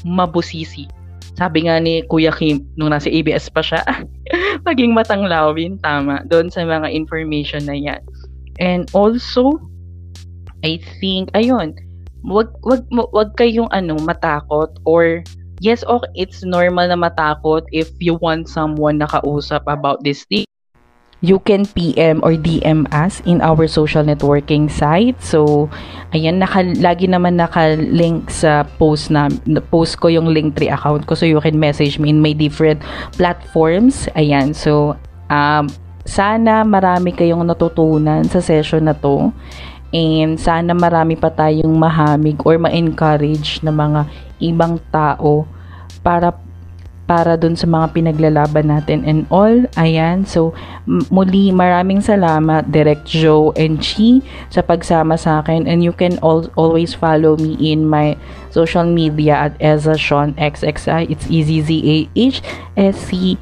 mabusisi. Sabi nga ni Kuya Kim nung nasa A B S pa siya, maging matanglawin, tama, doon sa mga information na yan. And also, I think, ayun, wag, wag, wag kayong ano, matakot or, yes, okay, it's normal na matakot if you want someone na kausap about this thing. You can P M or D M us in our social networking site. So, ayan, naka, lagi naman naka-link sa post na, post ko yung Linktree account ko. So, you can message me in my different platforms. Ayan, so, um, sana marami kayong natutunan sa session na to. And sana marami pa tayong mahamig or ma-encourage na mga ibang tao para para dun sa mga pinaglalaban natin and all. Ayan, so muli maraming salamat Direk Joe and Chie sa pagsama sa akin, and you can al- always follow me in my social media at Ezzah Shawn X X I. It's E Z Z A H S C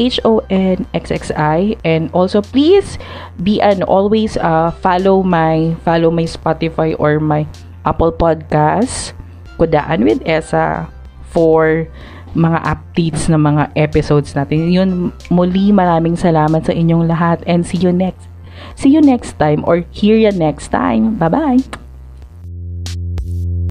H O N X X I, and also please be an always uh, follow my follow my Spotify or my Apple Podcasts, Kudaan with Ezzah, for mga updates ng mga episodes natin. Yun, muli maraming salamat sa inyong lahat, and see you next see you next time or hear you next time. Bye bye.